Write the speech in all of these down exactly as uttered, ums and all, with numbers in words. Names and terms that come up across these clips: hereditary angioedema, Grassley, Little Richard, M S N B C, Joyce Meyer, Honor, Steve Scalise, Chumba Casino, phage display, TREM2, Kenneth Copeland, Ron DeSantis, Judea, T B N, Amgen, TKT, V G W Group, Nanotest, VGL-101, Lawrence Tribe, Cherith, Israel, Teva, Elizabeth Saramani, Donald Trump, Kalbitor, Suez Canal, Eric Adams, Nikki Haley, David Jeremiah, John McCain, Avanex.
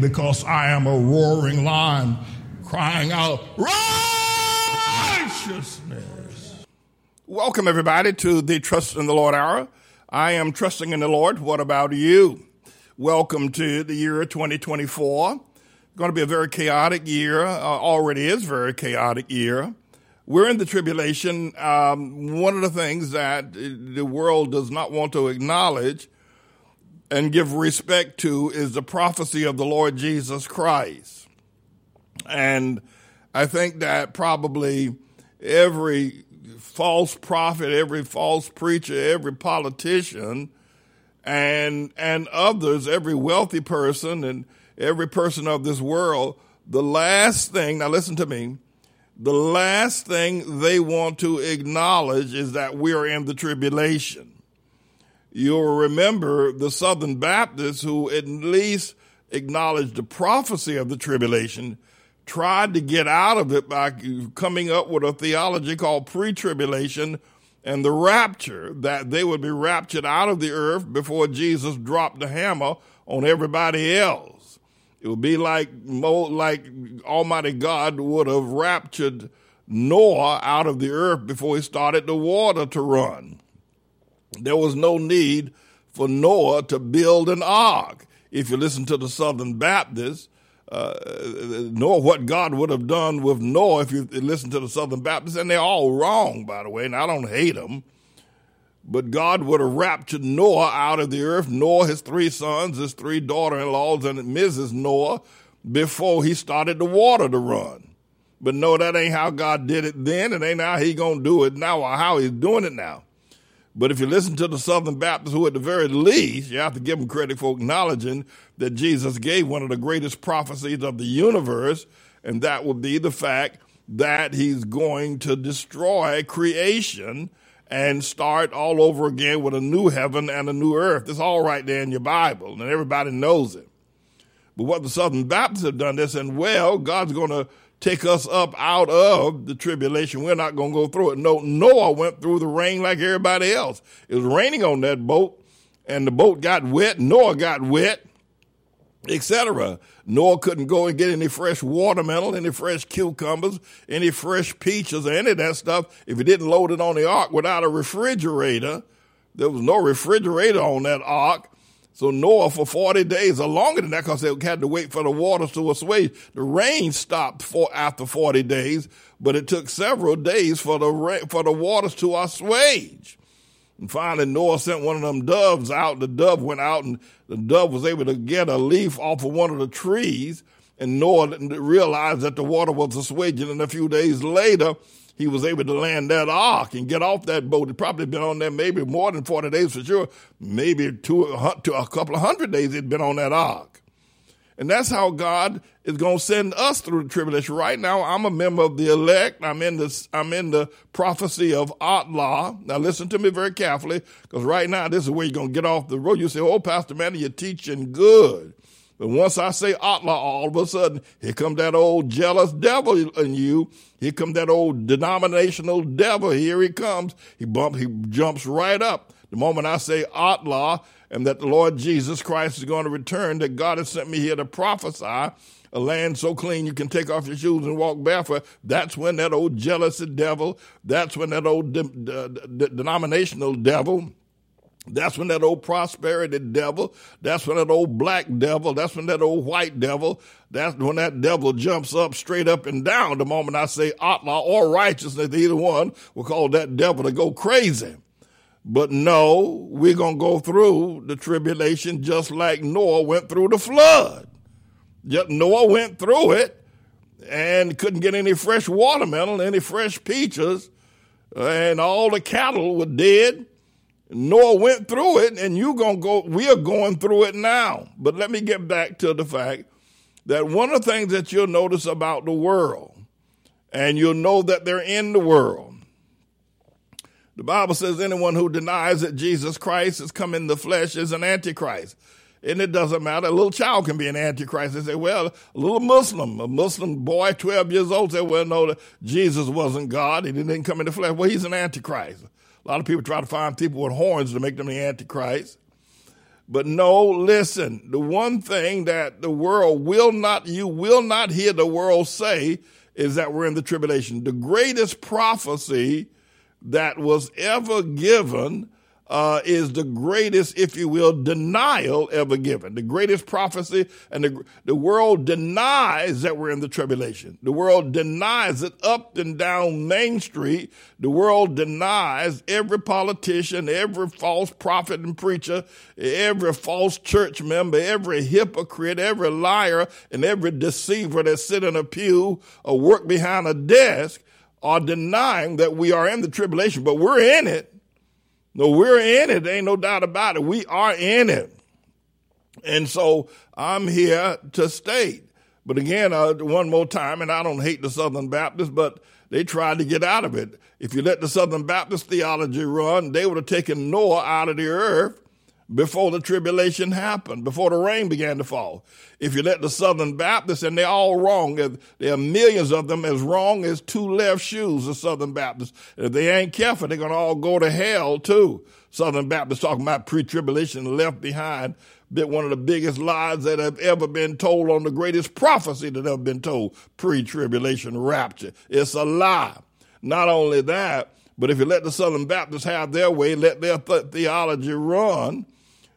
Because I am a roaring lion crying out, righteousness. Welcome, everybody, to the Trust in the Lord Hour. I am trusting in the Lord. What about you? Welcome to the year twenty twenty-four. It's going to be a very chaotic year. Uh, already is a very chaotic year. We're in the tribulation. Um, one of the things that the world does not want to acknowledge and give respect to is the prophecy of the Lord Jesus Christ. And I think that probably every false prophet, every false preacher, every politician, and and others, every wealthy person and every person of this world, the last thing, now listen to me, the last thing they want to acknowledge is that we are in the tribulation. You'll remember the Southern Baptists, who at least acknowledged the prophecy of the tribulation, tried to get out of it by coming up with a theology called pre-tribulation and the rapture, that they would be raptured out of the earth before Jesus dropped the hammer on everybody else. It would be like, like Almighty God would have raptured Noah out of the earth before he started the water to run. There was no need for Noah to build an ark. If you listen to the Southern Baptists, uh, Noah, what God would have done with Noah, if you listen to the Southern Baptists, and they're all wrong, by the way, and I don't hate them, but God would have raptured Noah out of the earth, Noah, his three sons, his three daughter-in-laws, and Missus Noah, before he started the water to run. But no, that ain't how God did it then, and ain't how he going to do it now or how he's doing it now. But if you listen to the Southern Baptists, who at the very least, you have to give them credit for acknowledging that Jesus gave one of the greatest prophecies of the universe, and that would be the fact that he's going to destroy creation and start all over again with a new heaven and a new earth. It's all right there in your Bible, and everybody knows it. But what the Southern Baptists have done, they said, well, God's going to take us up out of the tribulation. We're not going to go through it. No, Noah went through the rain like everybody else. It was raining on that boat, and the boat got wet. Noah got wet. et cetera. Noah couldn't go and get any fresh watermelon, any fresh cucumbers, any fresh peaches, or any of that stuff if he didn't load it on the ark without a refrigerator. There was no refrigerator on that ark. So Noah, for forty days, or longer than that, because they had to wait for the waters to assuage. The rain stopped for after forty days, but it took several days for the ra- for the waters to assuage. And finally, Noah sent one of them doves out. The dove went out, and the dove was able to get a leaf off of one of the trees. And Noah realized that the water was assuaging, and a few days later, he was able to land that ark and get off that boat. It probably been on there maybe more than forty days for sure. Maybe two, a couple of hundred days it'd been on that ark. And that's how God is going to send us through the tribulation. Right now, I'm a member of the elect. I'm in the, I'm in the prophecy of ATLAH. Now, listen to me very carefully, because right now, this is where you're going to get off the road. You say, oh, Pastor Manny, you're teaching good. But once I say ATLAH, all of a sudden, here comes that old jealous devil in you. Here comes that old denominational devil. Here he comes. He bump. He jumps right up. The moment I say ATLAH and that the Lord Jesus Christ is going to return, that God has sent me here to prophesy a land so clean you can take off your shoes and walk barefoot, that's when that old jealous devil, that's when that old de- de- de- denominational devil, that's when that old prosperity devil, that's when that old black devil, that's when that old white devil, that's when that devil jumps up straight up and down. The moment I say ATLAH or righteousness, either one will call that devil to go crazy. But no, we're going to go through the tribulation just like Noah went through the flood. Yet Noah went through it and couldn't get any fresh watermelon, any fresh peaches, and all the cattle were dead. Noah went through it, and you're going to go, we are going through it now. But let me get back to the fact that one of the things that you'll notice about the world, and you'll know that they're in the world. The Bible says anyone who denies that Jesus Christ has come in the flesh is an antichrist. And it doesn't matter. A little child can be an antichrist. They say, well, a little Muslim, a Muslim boy, twelve years old, say, well, no, Jesus wasn't God. He didn't come in the flesh. Well, he's an antichrist. A lot of people try to find people with horns to make them the antichrist. But no, listen, the one thing that the world will not, you will not hear the world say is that we're in the tribulation. The greatest prophecy that was ever given uh, is the greatest, if you will, denial ever given. The greatest prophecy, and the, the world denies that we're in the tribulation. The world denies it up and down Main Street. The world denies every politician, every false prophet and preacher, every false church member, every hypocrite, every liar, and every deceiver that sit in a pew or work behind a desk are denying that we are in the tribulation, but we're in it. No, we're in it. There ain't no doubt about it. We are in it. And so I'm here to state. But again, uh, one more time, and I don't hate the Southern Baptists, but they tried to get out of it. If you let the Southern Baptist theology run, they would have taken Noah out of the earth before the tribulation happened, before the rain began to fall. If you let the Southern Baptists, and they're all wrong, there are millions of them as wrong as two left shoes of Southern Baptists. If they ain't careful, they're going to all go to hell too. Southern Baptists talking about pre-tribulation left behind, one of the biggest lies that have ever been told on the greatest prophecy that have been told, pre-tribulation rapture. It's a lie. Not only that, but if you let the Southern Baptists have their way, let their th- theology run,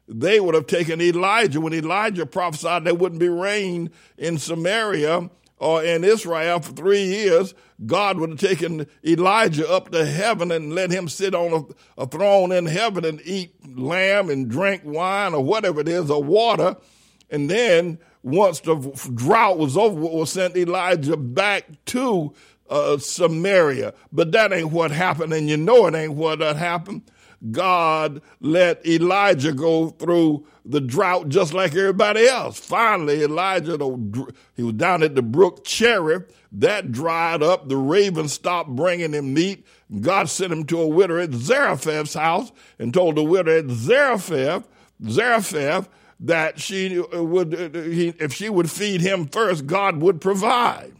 they would have taken Elijah. When Elijah prophesied there wouldn't be rain in Samaria or in Israel for three years, God would have taken Elijah up to heaven and let him sit on a, a throne in heaven and eat lamb and drink wine or whatever it is, or water. And then once the drought was over, we we'll sent Elijah back to uh, Samaria. But that ain't what happened, and you know it ain't what that happened. God let Elijah go through the drought just like everybody else. Finally, Elijah, he was down at the brook Cherith. That dried up. The raven stopped bringing him meat. God sent him to a widow at Zarephath's house and told the widow at Zarephath, Zarephath that she would, if she would feed him first, God would provide.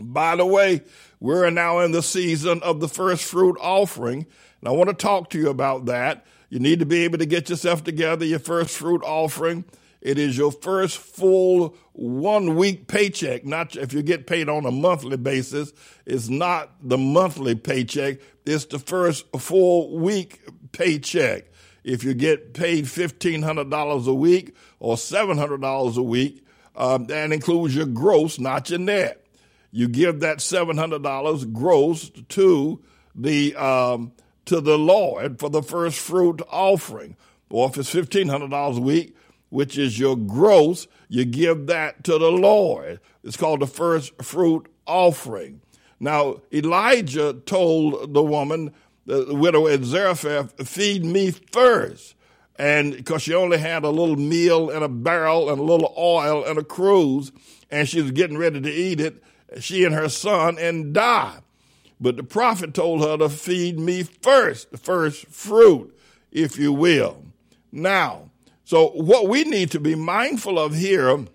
By the way, we're now in the season of the first fruit offering. And I want to talk to you about that. You need to be able to get yourself together, your first fruit offering. It is your first full one-week paycheck. Not if you get paid on a monthly basis. It's not the monthly paycheck. It's the first full week paycheck. If you get paid fifteen hundred dollars a week or seven hundred dollars a week, um, that includes your gross, not your net. You give that seven hundred dollars gross to the um, to the Lord for the first fruit offering. Or if it's fifteen hundred dollars a week, which is your gross, you give that to the Lord. It's called the first fruit offering. Now, Elijah told the woman, the widow at Zarephath, feed me first, and because she only had a little meal and a barrel and a little oil and a cruise, and she was getting ready to eat it, she and her son, and die. But the prophet told her to feed me first, the first fruit, if you will. Now, so what we need to be mindful of here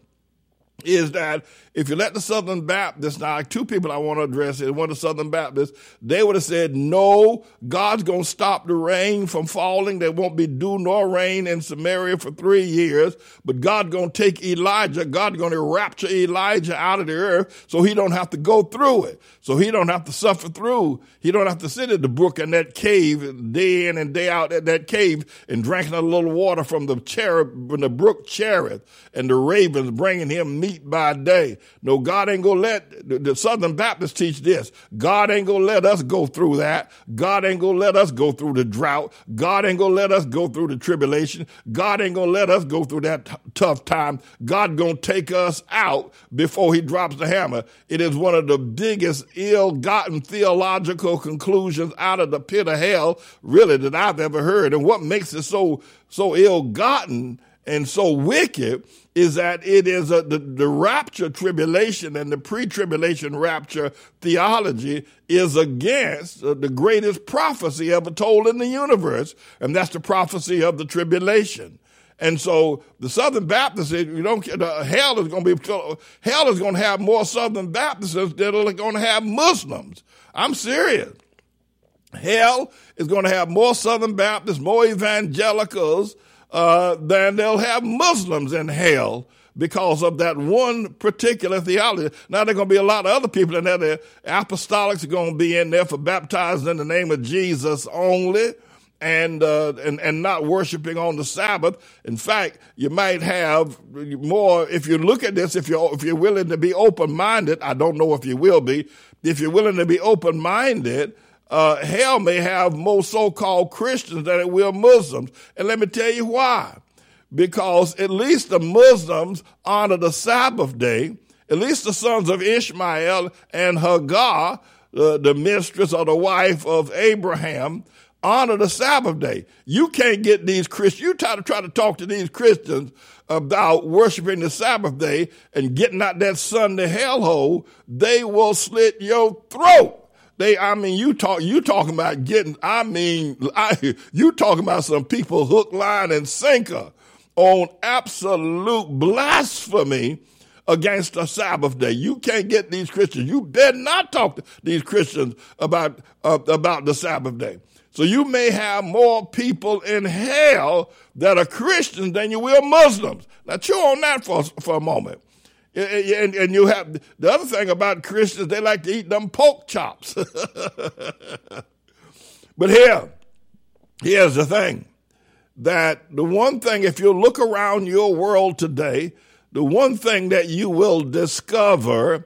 is that if you let the Southern Baptists, now two people I want to address is one of the Southern Baptists, they would have said, no, God's going to stop the rain from falling. There won't be dew nor rain in Samaria for three years, but God's going to take Elijah. God's going to rapture Elijah out of the earth so he don't have to go through it, so he don't have to suffer through. He don't have to sit at the brook in that cave day in and day out at that cave and drinking a little water from the, cherub, from the brook Cherith and the ravens bringing him meat by day. No, God ain't going to let the Southern Baptists teach this. God ain't going to let us go through that. God ain't going to let us go through the drought. God ain't going to let us go through the tribulation. God ain't going to let us go through that t- tough time. God going to take us out before he drops the hammer. It is one of the biggest ill-gotten theological conclusions out of the pit of hell, really, that I've ever heard. And what makes it so, so ill-gotten and so wicked is that it is a, the, the rapture tribulation and the pre-tribulation rapture theology is against the greatest prophecy ever told in the universe, and that's the prophecy of the tribulation. And so the Southern Baptists, you don't the hell is going to be hell is going to have more Southern Baptists than are going to have Muslims. I'm serious. Hell is going to have more Southern Baptists, more evangelicals. Uh, then they'll have Muslims in hell because of that one particular theology. Now, there are going to be a lot of other people in there. The apostolics are going to be in there for baptized in the name of Jesus only and, uh, and, and not worshiping on the Sabbath. In fact, you might have more, if you look at this, if you're, if you're willing to be open-minded, I don't know if you will be, if you're willing to be open-minded, Uh, hell may have more so-called Christians than it will Muslims. And let me tell you why. Because at least the Muslims honor the Sabbath day. At least the sons of Ishmael and Hagar, uh, the mistress or the wife of Abraham, honor the Sabbath day. You can't get these Christians. You try to try to talk to these Christians about worshiping the Sabbath day and getting out that Sunday hellhole, they will slit your throat. They, I mean, you talk, you talking about getting, I mean, I, you talking about some people hook, line, and sinker on absolute blasphemy against the Sabbath day. You can't get these Christians. You better not talk to these Christians about, uh, about the Sabbath day. So you may have more people in hell that are Christians than you will Muslims. Now chew on that for, for a moment. And, and you have the other thing about Christians, they like to eat them pork chops. But here, here's the thing, that the one thing, if you look around your world today, the one thing that you will discover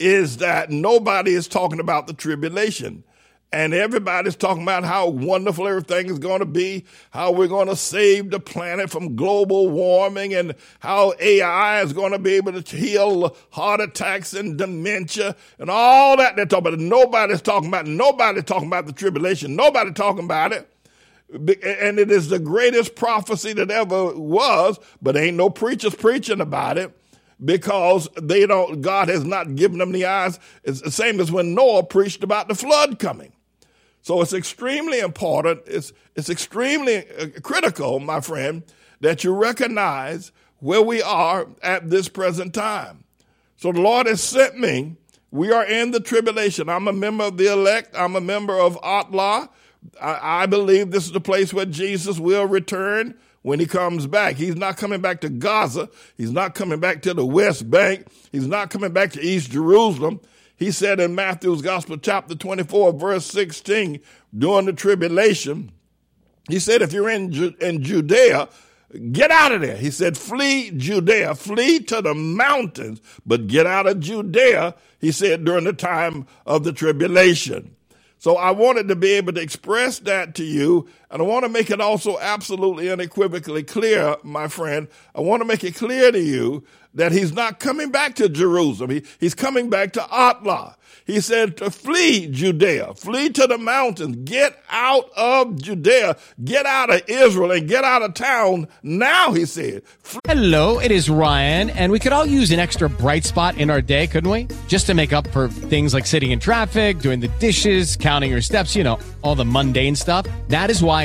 is that nobody is talking about the tribulation. And everybody's talking about how wonderful everything is going to be, how we're going to save the planet from global warming, and how A I is going to be able to heal heart attacks and dementia and all that they're talking about. Nobody's talking about it. Nobody's talking about the tribulation. Nobody's talking about it. And it is the greatest prophecy that ever was, but ain't no preachers preaching about it. Because they don't, God has not given them the eyes. It's the same as when Noah preached about the flood coming. So it's extremely important. It's it's extremely critical, my friend, that you recognize where we are at this present time. So the Lord has sent me. We are in the tribulation. I'm a member of the elect. I'm a member of ATLAH, I, I believe this is the place where Jesus will return when he comes back. He's not coming back to Gaza. He's not coming back to the West Bank. He's not coming back to East Jerusalem. He said in Matthew's Gospel, chapter twenty-four, verse sixteen, during the tribulation, he said, if you're in, Ju- in Judea, get out of there. He said, flee Judea, flee to the mountains, but get out of Judea, he said, during the time of the tribulation. So I wanted to be able to express that to you, and I want to make it also absolutely unequivocally clear, my friend. I want to make it clear to you that he's not coming back to Jerusalem. He, he's coming back to ATLAH. He said to flee Judea, flee to the mountains, get out of Judea, get out of Israel, and get out of town now, he said. Hello, it is Ryan, and we could all use an extra bright spot in our day, couldn't we? Just to make up for things like sitting in traffic, doing the dishes, counting your steps, you know, all the mundane stuff. That is why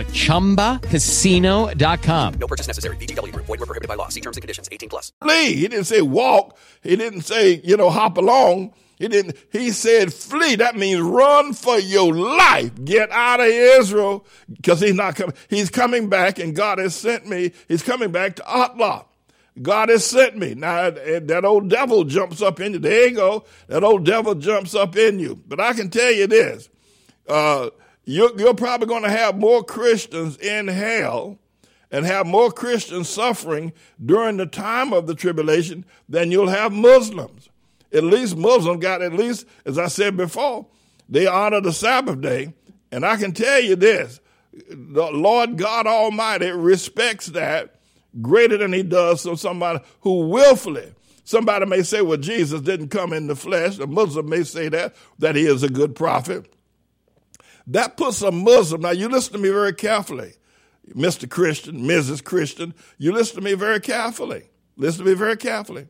at chumba casino dot com. No purchase necessary. V G W Group. Void where prohibited by law. See terms and conditions. eighteen plus. Flee. He didn't say walk. He didn't say, you know, hop along. He didn't. He said flee. That means run for your life. Get out of Israel, because he's not coming. He's coming back, and God has sent me. He's coming back to ATLAH. God has sent me. Now, that old devil jumps up in you. There you go. That old devil jumps up in you. But I can tell you this. Uh, you're, you're probably going to have more Christians in hell and have more Christians suffering during the time of the tribulation than you'll have Muslims. At least Muslims got, at least, as I said before, they honor the Sabbath day. And I can tell you this. The Lord God Almighty respects that greater than he does so somebody who willfully, somebody may say, well, Jesus didn't come in the flesh. A Muslim may say that, that he is a good prophet. That puts a Muslim, now you listen to me very carefully, Mister Christian, Missus Christian, you listen to me very carefully. Listen to me very carefully.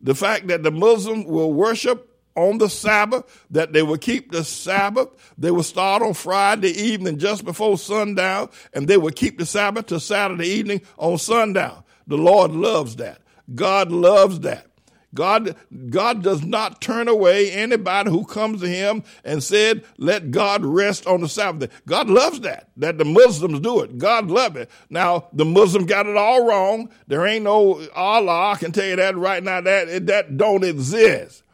The fact that the Muslim will worship on the Sabbath, that they will keep the Sabbath. They will start on Friday evening just before sundown, and they will keep the Sabbath till Saturday evening on sundown. The Lord loves that. God loves that. God, God does not turn away anybody who comes to him and said, let God rest on the Sabbath. God loves that, that the Muslims do it. God loves it. Now, the Muslims got it all wrong. There ain't no Allah, I can tell you that right now, that, that don't exist.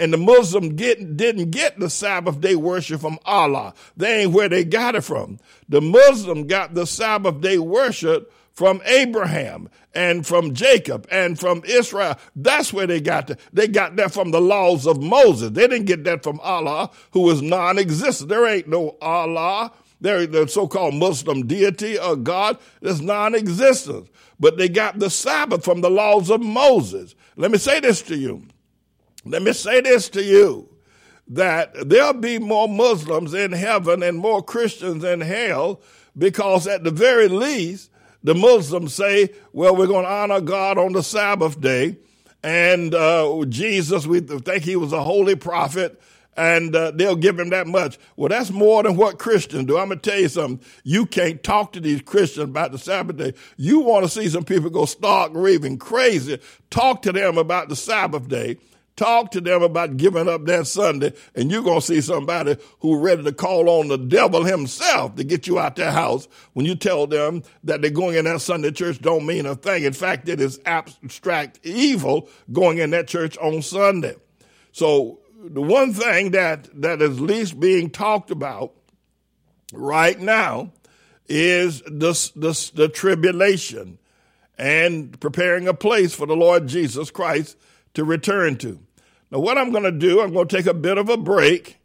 And the Muslims get, didn't get the Sabbath day worship from ATLAH. They ain't where they got it from. The Muslim got the Sabbath day worship from Abraham and from Jacob and from Israel. That's where they got that. They got that from the laws of Moses. They didn't get that from ATLAH, who is non-existent. There ain't no ATLAH. There, the so-called Muslim deity or God is non-existent. But they got the Sabbath from the laws of Moses. Let me say this to you. Let me say this to you, that there'll be more Muslims in heaven and more Christians in hell, because at the very least, the Muslims say, well, we're going to honor God on the Sabbath day. And uh, Jesus, we think he was a holy prophet, and uh, they'll give him that much. Well, that's more than what Christians do. I'm going to tell you something. You can't talk to these Christians about the Sabbath day. You want to see some people go stark raving crazy. Talk to them about the Sabbath day. Talk to them about giving up that Sunday, and you're going to see somebody who's ready to call on the devil himself to get you out their house when you tell them that they're going in that Sunday church don't mean a thing. In fact, it is abstract evil going in that church on Sunday. So the one thing that, that is least being talked about right now is this, this, the tribulation and preparing a place for the Lord Jesus Christ to return to. Now, what I'm going to do, I'm going to take a bit of a break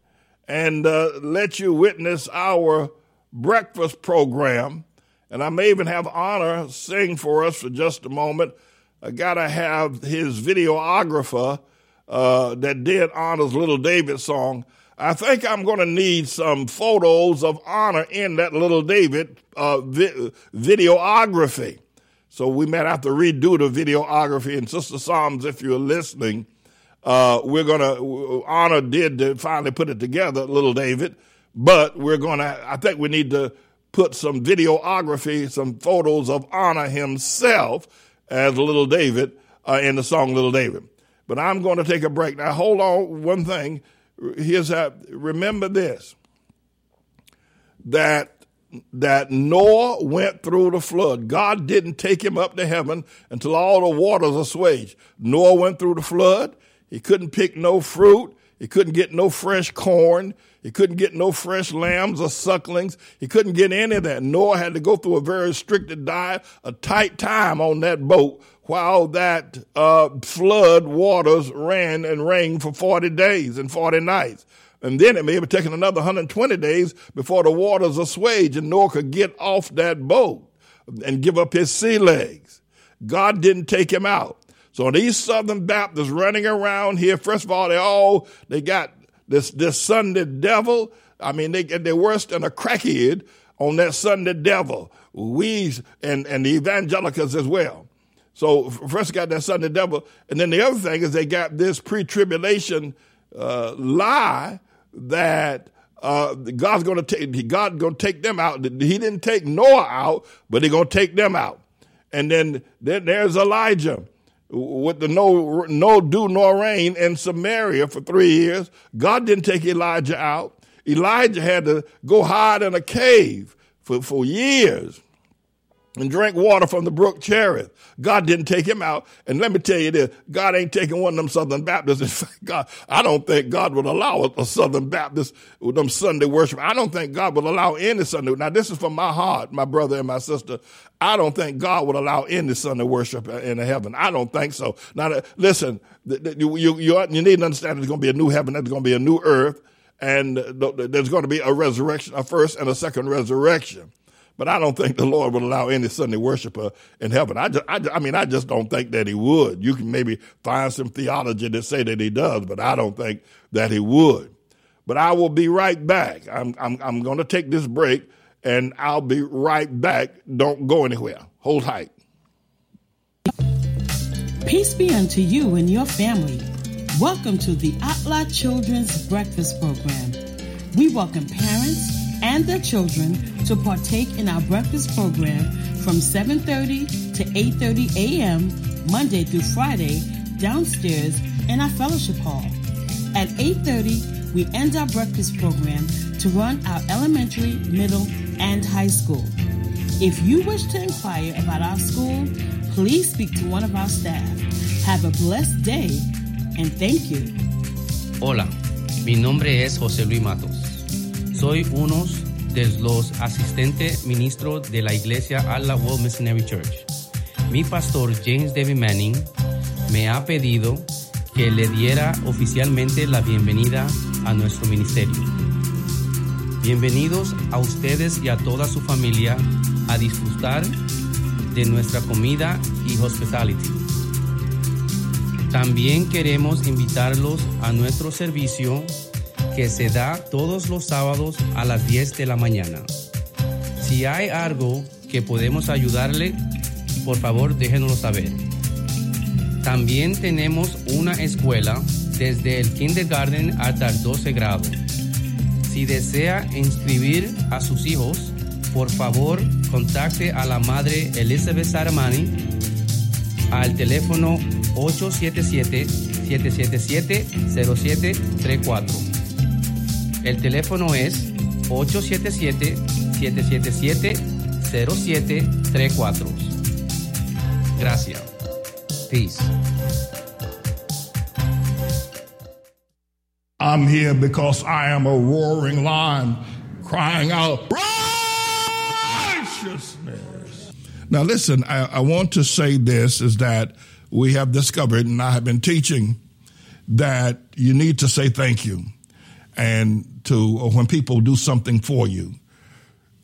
and uh, let you witness our breakfast program, and I may even have Honor sing for us for just a moment. I got to have his videographer uh, that did Honor's Little David song. I think I'm going to need some photos of Honor in that Little David uh, vi- videography. So we might have to redo the videography. And Sister Psalms, if you're listening, uh, we're going to, Honor did finally put it together, Little David, but we're going to, I think we need to put some videography, some photos of Honor himself as Little David uh, in the song Little David. But I'm going to take a break. Now, hold on one thing. Here's how, remember this, that that Noah went through the flood. God didn't take him up to heaven until all the waters assuaged. Noah went through the flood. He couldn't pick no fruit. He couldn't get no fresh corn. He couldn't get no fresh lambs or sucklings. He couldn't get any of that. Noah had to go through a very restricted diet, a tight time on that boat while that uh, flood waters ran and rained for forty days and forty nights. And then it may have taken another one hundred twenty days before the waters assuaged and Noah could get off that boat and give up his sea legs. God didn't take him out. So these Southern Baptists running around here, first of all, they all, they got this this Sunday devil. I mean, they, they're worse than a crackhead on that Sunday devil. We, and, and the evangelicals as well. So first got that Sunday devil. And then the other thing is they got this pre-tribulation uh, lie that uh, God's going to take, God's going to take them out. He didn't take Noah out, but they're going to take them out. And then, then there's Elijah with the no, no dew nor rain in Samaria for three years. God didn't take Elijah out. Elijah had to go hide in a cave for, for years and drink water from the brook Cherith. God didn't take him out. And let me tell you this, God ain't taking one of them Southern Baptists. In fact, God, I don't think God would allow a Southern Baptist with them Sunday worship. I don't think God would allow any Sunday. Now, this is from my heart, my brother and my sister. I don't think God would allow any Sunday worship in heaven. I don't think so. Now, listen, you, you, you need to understand there's going to be a new heaven, there's going to be a new earth, and there's going to be a resurrection, a first and a second resurrection. But I don't think the Lord would allow any Sunday worshiper in heaven. I, just, I, just, I mean, I just don't think that he would. You can maybe find some theology that say that he does, but I don't think that he would. But I will be right back. I'm, I'm, I'm going to take this break, and I'll be right back. Don't go anywhere. Hold tight. Peace be unto you and your family. Welcome to the ATLAH Children's Breakfast Program. We welcome parents and their children to partake in our breakfast program from seven thirty to eight thirty a.m. Monday through Friday downstairs in our fellowship hall. At eight thirty, we end our breakfast program to run our elementary, middle, and high school. If you wish to inquire about our school, please speak to one of our staff. Have a blessed day, and thank you. Hola, mi nombre es José Luis Matos. Soy uno de los asistentes ministros de la iglesia ATLAH World Missionary Church. Mi pastor James David Manning me ha pedido que le diera oficialmente la bienvenida a nuestro ministerio. Bienvenidos a ustedes y a toda su familia a disfrutar de nuestra comida y hospitality. También queremos invitarlos a nuestro servicio que se da todos los sábados a las diez de la mañana. Si hay algo que podemos ayudarle, por favor déjenoslo saber. También tenemos una escuela desde el kindergarten hasta el doce grado. Si desea inscribir a sus hijos, por favor contacte a la madre Elizabeth Saramani al teléfono eight seven seven, seven seven seven, zero seven three four. El teléfono es eight seven seven, seven seven seven, zero seven three four. Gracias. Peace. I'm here because I am a roaring lion crying out, righteousness. Now listen, I, I want to say this is that we have discovered, and I have been teaching, that you need to say thank you. And to, or when people do something for you,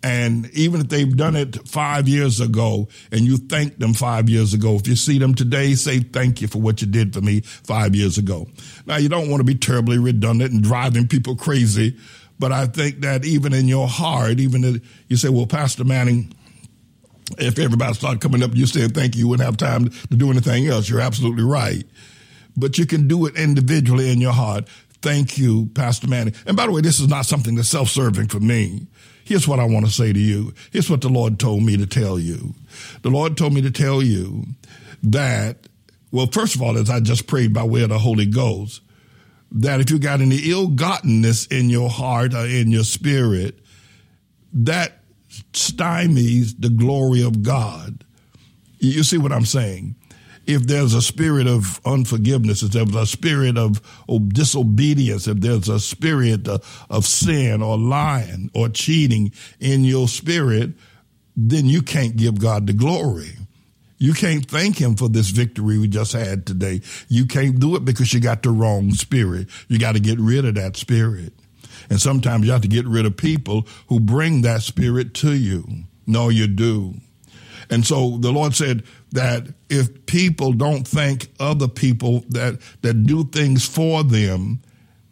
And even if they've done it five years ago and you thanked them five years ago, if you see them today, say thank you for what you did for me five years ago. Now, you don't want to be terribly redundant and driving people crazy. But I think that even in your heart, even if you say, well, Pastor Manning, if everybody started coming up and you said thank you, you wouldn't have time to do anything else. You're absolutely right. But you can do it individually in your heart. Thank you, Pastor Manning. And by the way, this is not something that's self-serving for me. Here's what I want to say to you. Here's what the Lord told me to tell you. The Lord told me to tell you that, well, first of all, as I just prayed by way of the Holy Ghost, that if you got any ill-gottenness in your heart or in your spirit, that stymies the glory of God. You see what I'm saying? If there's a spirit of unforgiveness, if there's a spirit of disobedience, if there's a spirit of sin or lying or cheating in your spirit, then you can't give God the glory. You can't thank him for this victory we just had today. You can't do it because you got the wrong spirit. You got to get rid of that spirit. And sometimes you have to get rid of people who bring that spirit to you. No, you do. And so the Lord said that if people don't thank other people that, that do things for them,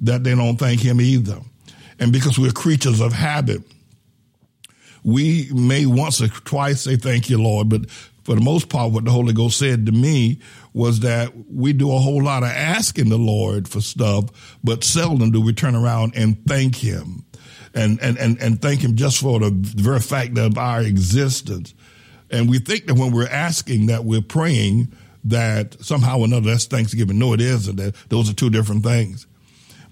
that they don't thank him either. And because we're creatures of habit, we may once or twice say, thank you, Lord. But for the most part, what the Holy Ghost said to me was that we do a whole lot of asking the Lord for stuff, but seldom do we turn around and thank him and, and, and, and thank him just for the very fact of our existence. And we think that when we're asking that we're praying that somehow or another that's Thanksgiving. No, it isn't. That those are two different things.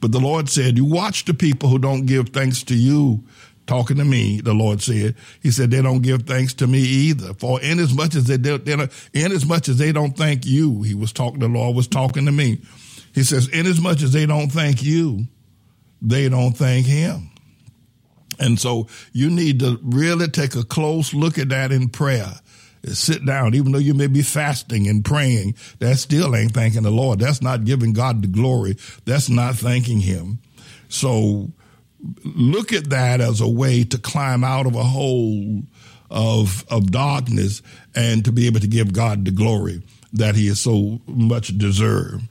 But the Lord said, you watch the people who don't give thanks to you. Talking to me, the Lord said, he said, they don't give thanks to me either. For in as much as they, they, they don't, in as much as they don't thank you, he was talking, the Lord was talking to me. He says, in as much as they don't thank you, they don't thank him. And so you need to really take a close look at that in prayer. Sit down, even though you may be fasting and praying, that still ain't thanking the Lord. That's not giving God the glory. That's not thanking him. So look at that as a way to climb out of a hole of of darkness and to be able to give God the glory that he is so much deserved.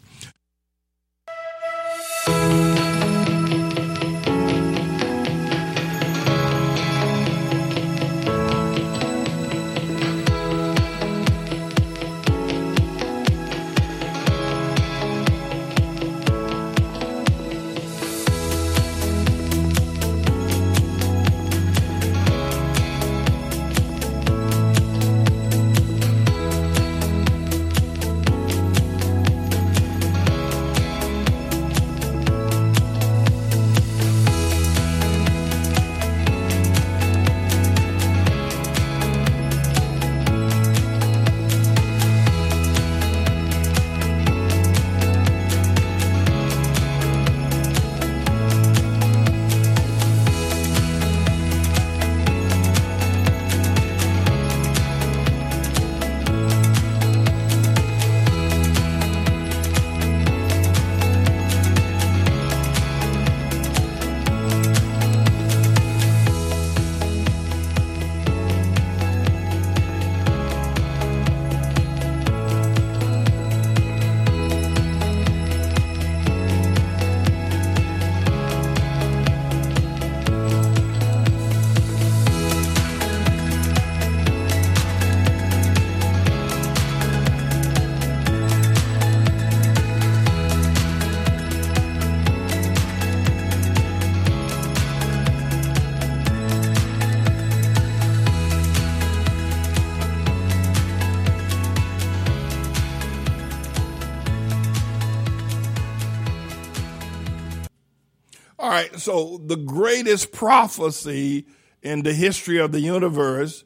All right, so the greatest prophecy in the history of the universe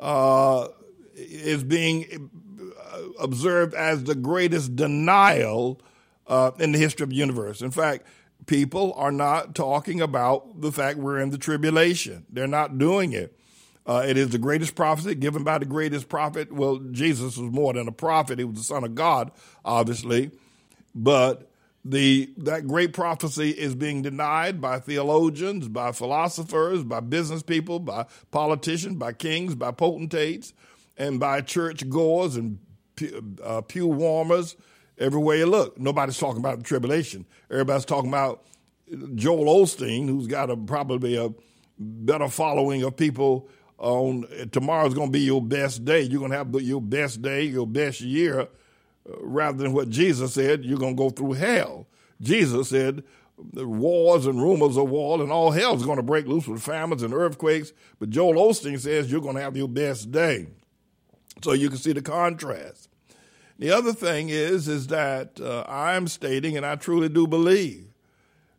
uh, is being observed as the greatest denial uh, in the history of the universe. In fact, people are not talking about the fact we're in the tribulation. They're not doing it. Uh, it is the greatest prophecy given by the greatest prophet. Well, Jesus was more than a prophet. He was the Son of God, obviously, but The, that great prophecy is being denied by theologians, by philosophers, by business people, by politicians, by kings, by potentates, and by church goers and pew, uh, pew warmers. Everywhere you look, nobody's talking about the tribulation. Everybody's talking about Joel Osteen, who's got a, probably a better following of people on tomorrow's going to be your best day. You're going to have your best day, your best year, rather than what Jesus said, you're going to go through hell. Jesus said wars and rumors of war and all hell's going to break loose with famines and earthquakes. But Joel Osteen says you're going to have your best day. So you can see the contrast. The other thing is, is that uh, I'm stating, and I truly do believe,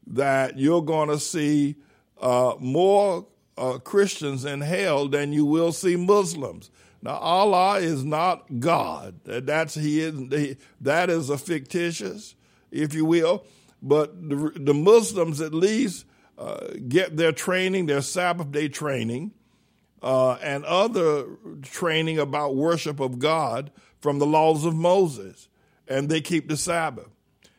that you're going to see uh, more uh, Christians in hell than you will see Muslims. Now, Allah is not God. That's he is. He, that is a fictitious, if you will. But the, the Muslims at least uh, get their training, their Sabbath day training, uh, and other training about worship of God from the laws of Moses, and they keep the Sabbath.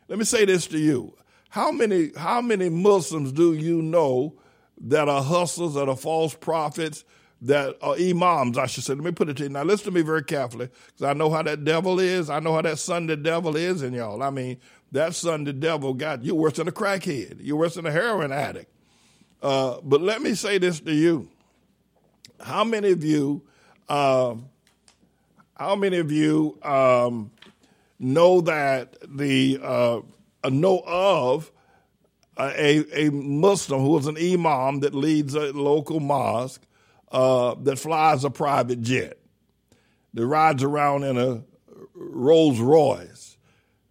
Let me say this to you. How many how many Muslims do you know that are hustlers, that are false prophets, that are imams, I should say? Let me put it to you. Now, listen to me very carefully, because I know how that devil is. I know how that Sunday devil is in y'all. I mean, that Sunday devil, got you worse than a crackhead. You're worse than a heroin addict. Uh, but let me say this to you. How many of you... Uh, How many of you um, know that the uh, know of a, a Muslim who is an imam that leads a local mosque uh, that flies a private jet, that rides around in a Rolls Royce?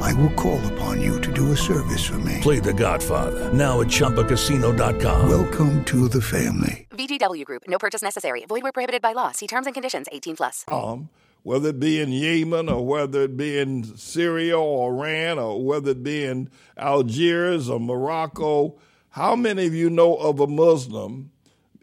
I will call upon you to do a service for me. Play The Godfather, now at chumba casino dot com. Welcome to the family. V G W Group, no purchase necessary. Void where prohibited by law. See terms and conditions, eighteen plus. Um, whether it be in Yemen, or whether it be in Syria, or Iran, or whether it be in Algiers, or Morocco, how many of you know of a Muslim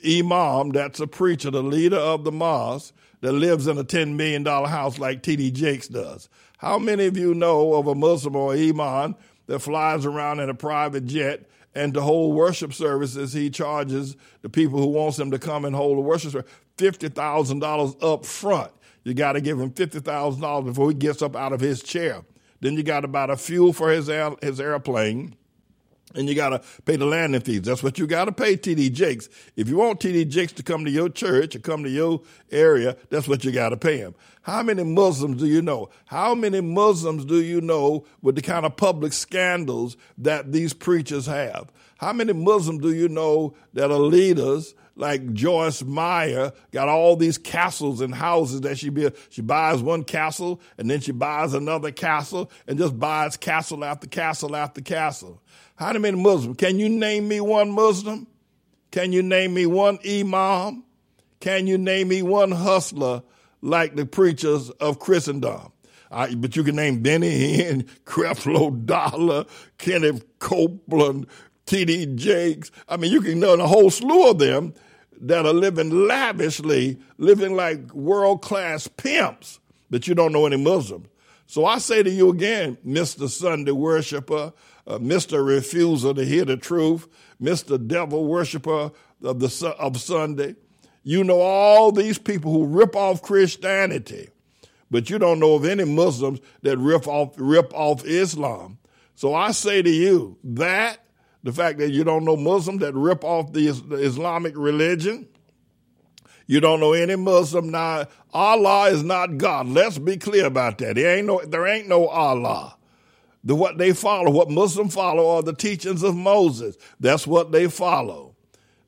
imam that's a preacher, the leader of the mosque, that lives in a ten million dollars house like T D Jakes does? How many of you know of a Muslim or imam that flies around in a private jet and to hold worship services, he charges the people who wants him to come and hold a worship service fifty thousand dollars up front? You got to give him fifty thousand dollars before he gets up out of his chair. Then you got to buy the fuel for his, air, his airplane, and you got to pay the landing fees. That's what you got to pay T D Jakes. If you want T D Jakes to come to your church or come to your area, that's what you got to pay him. How many Muslims do you know? How many Muslims do you know with the kind of public scandals that these preachers have? How many Muslims do you know that are leaders like Joyce Meyer, got all these castles and houses that she built? She buys one castle, and then she buys another castle, and just buys castle after castle after castle. How many Muslims? Can you name me one Muslim? Can you name me one imam? Can you name me one hustler like the preachers of Christendom? I, but you can name Benny Hinn, Creflo Dollar, Kenneth Copeland, T D Jakes. I mean, you can know a whole slew of them that are living lavishly, living like world-class pimps, but you don't know any Muslims. So I say to you again, Mister Sunday worshiper, Uh, Mister Refuser to hear the truth, Mister Devil worshiper of the of Sunday. You know all these people who rip off Christianity, but you don't know of any Muslims that rip off rip off Islam. So I say to you that the fact that you don't know Muslims that rip off the, the Islamic religion. You don't know any Muslim. Now, Allah is not God. Let's be clear about that. There ain't no, there ain't no Allah. The, what they follow, what Muslims follow are the teachings of Moses. That's what they follow.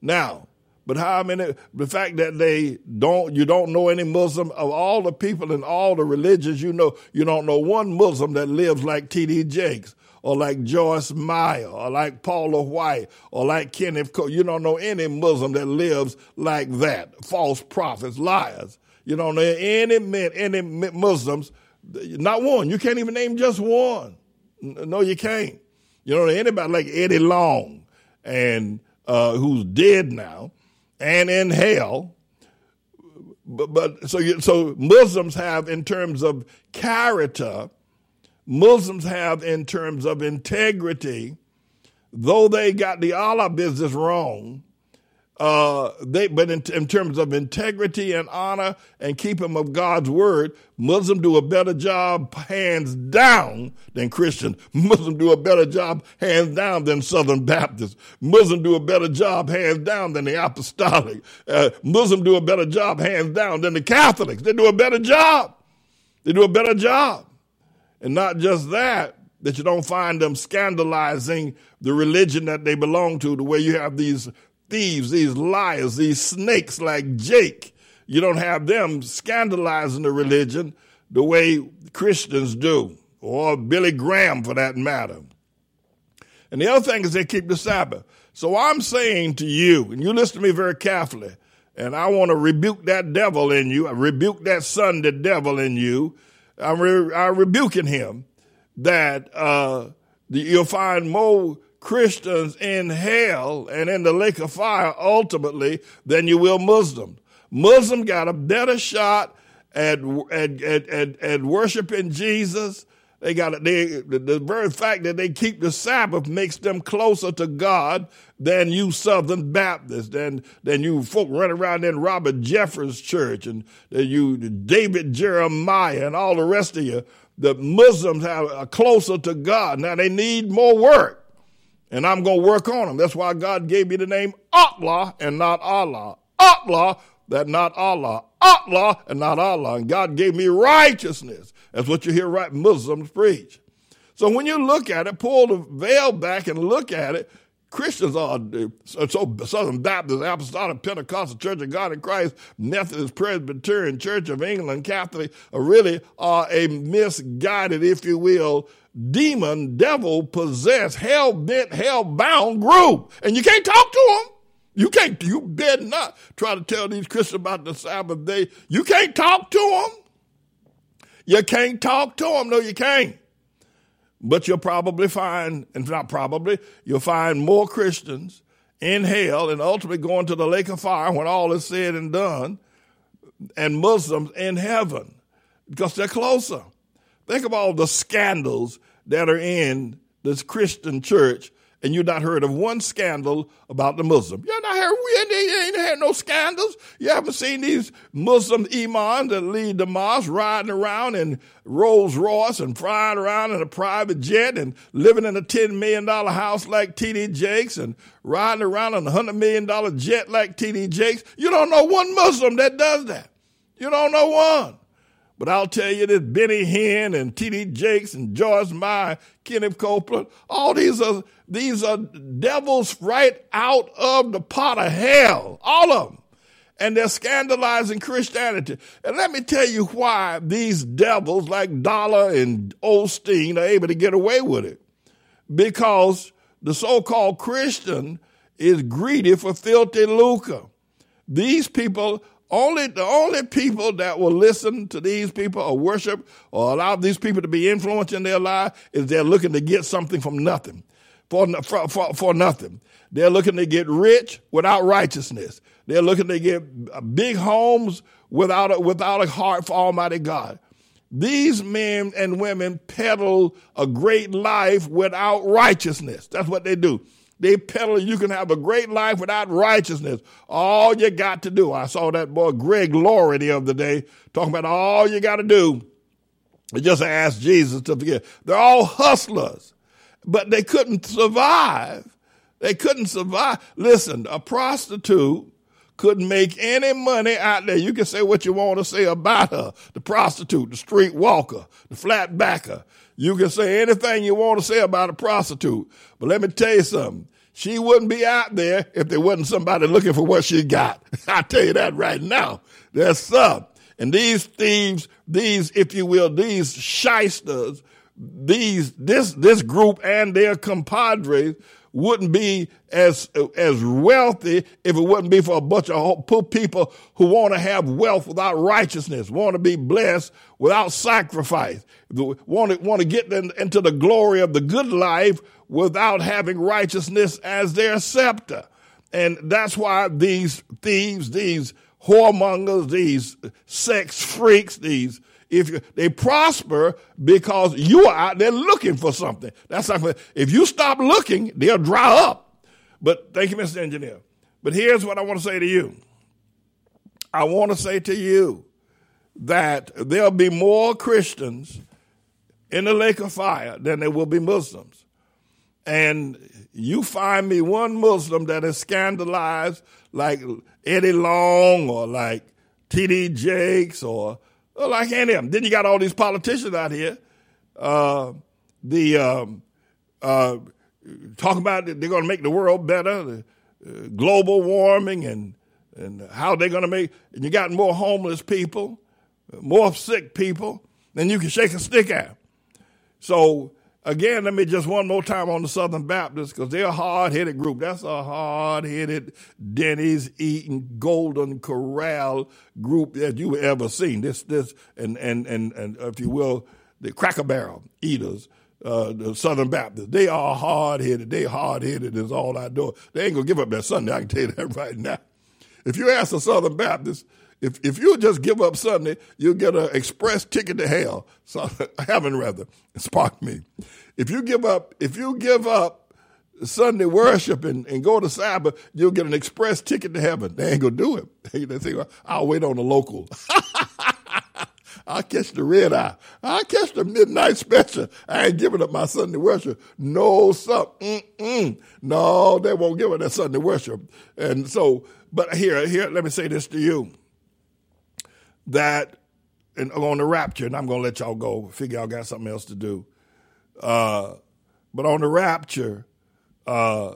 Now, but how many, the fact that they don't, you don't know any Muslim, of all the people in all the religions you know, you don't know one Muslim that lives like T D Jakes or like Joyce Meyer or like Paula White or like Kenneth Copeland. You don't know any Muslim that lives like that. False prophets, liars. You don't know any men, any Muslims, not one. You can't even name just one. No, you can't. You don't know anybody like Eddie Long, and uh, who's dead now, and in hell. But, but so you, so Muslims have, in terms of character, Muslims have in terms of integrity, though they got the Allah business wrong. Uh, they but in, in terms of integrity and honor and keeping of God's word, Muslims do a better job hands down than Christians. Muslims do a better job hands down than Southern Baptists. Muslims do a better job hands down than the Apostolic. Uh, Muslims do a better job hands down than the Catholics. They do a better job. They do a better job. And not just that, that you don't find them scandalizing the religion that they belong to, the way you have these thieves, these liars, these snakes like Jake. You don't have them scandalizing the religion the way Christians do, or Billy Graham for that matter. And the other thing is they keep the Sabbath. So I'm saying to you, and you listen to me very carefully, and I want to rebuke that devil in you, I rebuke that Sunday devil in you, I'm, re- I'm rebuking him, that uh, you'll find more Christians in hell and in the lake of fire ultimately than you will Muslims. Muslims got a better shot at at at, at, at worshiping Jesus. They got they, the very fact that they keep the Sabbath makes them closer to God than you Southern Baptists, than than you folk running around in Robert Jeffress' church and you David Jeremiah and all the rest of you. The Muslims have, are closer to God. Now they need more work. And I'm going to work on them. That's why God gave me the name ATLAH and not Allah. ATLAH, that not Allah. ATLAH and not Allah. And God gave me righteousness. That's what you hear right Muslims preach. So when you look at it, pull the veil back and look at it, Christians are, so Southern Baptist, Apostolic, Pentecostal, Church of God in Christ, Methodist, Presbyterian, Church of England, Catholic, really are a misguided, if you will, demon, devil, possessed, hell-bent, hell-bound group. And you can't talk to them. You can't, you better not try to tell these Christians about the Sabbath day. You can't talk to them. You can't talk to them. No, you can't. But you'll probably find, and not probably, you'll find more Christians in hell and ultimately going to the lake of fire when all is said and done, and Muslims in heaven because they're closer. Think of all the scandals that are in this Christian church, and you've not heard of one scandal about the Muslim. You're not heard, we ain't, ain't had no scandals. You haven't seen these Muslim imams that lead the mosque riding around in Rolls Royce and flying around in a private jet and living in a ten million dollars house like T D Jakes and riding around in a one hundred million dollars jet like T D Jakes. You don't know one Muslim that does that. You don't know one. But I'll tell you this, Benny Hinn and T D Jakes and Joyce Meyer, Kenneth Copeland, all these are these are devils right out of the pot of hell, all of them. And they're scandalizing Christianity. And let me tell you why these devils like Dollar and Osteen are able to get away with it. Because the so-called Christian is greedy for filthy lucre. These people Only the only people that will listen to these people or worship or allow these people to be influenced in their life is they're looking to get something from nothing, for, for, for, for nothing. They're looking to get rich without righteousness. They're looking to get big homes without a, without a heart for Almighty God. These men and women peddle a great life without righteousness. That's what they do. They peddle you can have a great life without righteousness. All you got to do. I saw that boy Greg Laurie the other day talking about all you got to do is just ask Jesus to forgive. They're all hustlers, but they couldn't survive They couldn't survive. Listen, a prostitute couldn't make any money out there. You can say what you want to say about her, the prostitute, the street walker, the flat backer. You can say anything you want to say about a prostitute. But let me tell you something. She wouldn't be out there if there wasn't somebody looking for what she got. I tell you that right now. There's some. And these thieves, these, if you will, these shysters, these, this, this group and their compadres wouldn't be as, as wealthy if it wouldn't be for a bunch of poor people who want to have wealth without righteousness, want to be blessed without sacrifice, want to, want to get them into the glory of the good life without having righteousness as their scepter. And that's why these thieves, these whoremongers, these sex freaks, these if you, they prosper because you are out there looking for something. That's not, if you stop looking, they'll dry up. But thank you, Mister Engineer. But here's what I want to say to you. I want to say to you that there'll be more Christians in the lake of fire than there will be Muslims. And you find me one Muslim that is scandalized like Eddie Long or like T D Jakes or like any of them. Then you got all these politicians out here uh, the um, uh, talking about they're going to make the world better, the, uh, global warming and, and how they're going to make – and you got more homeless people, more sick people than you can shake a stick at. So, again, let me just one more time on the Southern Baptists because they're a hard-headed group. That's a hard-headed Denny's-eating, Golden Corral group that you ever seen. This, this, and, and, and, and if you will, the Cracker Barrel eaters, uh, the Southern Baptists. They are hard-headed. They hard-headed is all I do. They ain't going to give up that Sunday. I can tell you that right now. If you ask the Southern Baptists, If if you just give up Sunday, you'll get an express ticket to hell. So heaven rather, spark me. If you give up, if you give up Sunday worship and, and go to Sabbath, you'll get an express ticket to heaven. They ain't gonna do it. They say, I'll wait on the local. I'll catch the red eye. I'll catch the midnight special. I ain't giving up my Sunday worship. No, some, mm-mm. No, they won't give up that Sunday worship. And so, but here, here, let me say this to you. That, and on the rapture, and I'm going to let y'all go. Figure y'all got something else to do. Uh, but on the rapture, uh,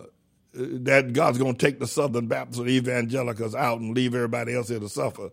that God's going to take the Southern Baptists and evangelicals out and leave everybody else here to suffer.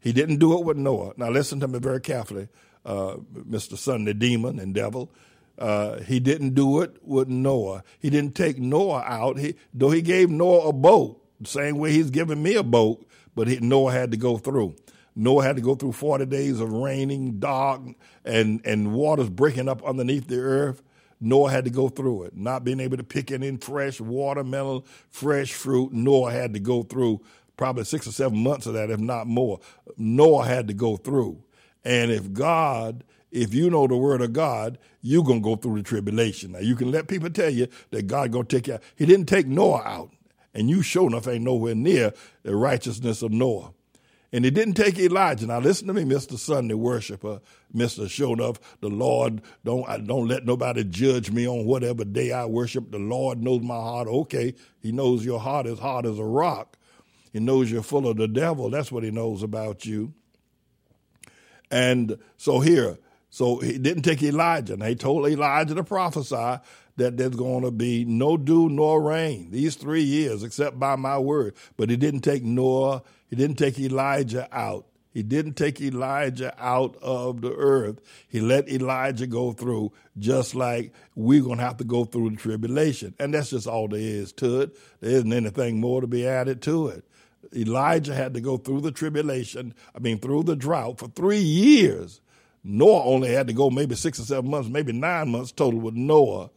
He didn't do it with Noah. Now listen to me very carefully, uh, Mister Sunday Demon and Devil. Uh, he didn't do it with Noah. He didn't take Noah out. He, though he gave Noah a boat, the same way he's giving me a boat, but he, Noah had to go through. Noah had to go through forty days of raining, dark, and, and waters breaking up underneath the earth. Noah had to go through it. Not being able to pick any fresh watermelon, fresh fruit. Noah had to go through probably six or seven months of that, if not more. Noah had to go through. And if God, if you know the word of God, you're going to go through the tribulation. Now, you can let people tell you that God going to take you out. He didn't take Noah out. And you sure enough ain't nowhere near the righteousness of Noah. And he didn't take Elijah. Now listen to me, Mister Sunday worshiper, Mister Show Enough, the Lord, don't I don't let nobody judge me on whatever day I worship. The Lord knows my heart. Okay, he knows your heart is hard as a rock. He knows you're full of the devil. That's what he knows about you. And so here, so he didn't take Elijah. Now he told Elijah to prophesy that there's going to be no dew nor rain these three years except by my word. But he didn't take Noah. He didn't take Elijah out. He didn't take Elijah out of the earth. He let Elijah go through just like we're going to have to go through the tribulation. And that's just all there is to it. There isn't anything more to be added to it. Elijah had to go through the tribulation, I mean through the drought for three years. Noah only had to go maybe six or seven months, maybe nine months total with Noah.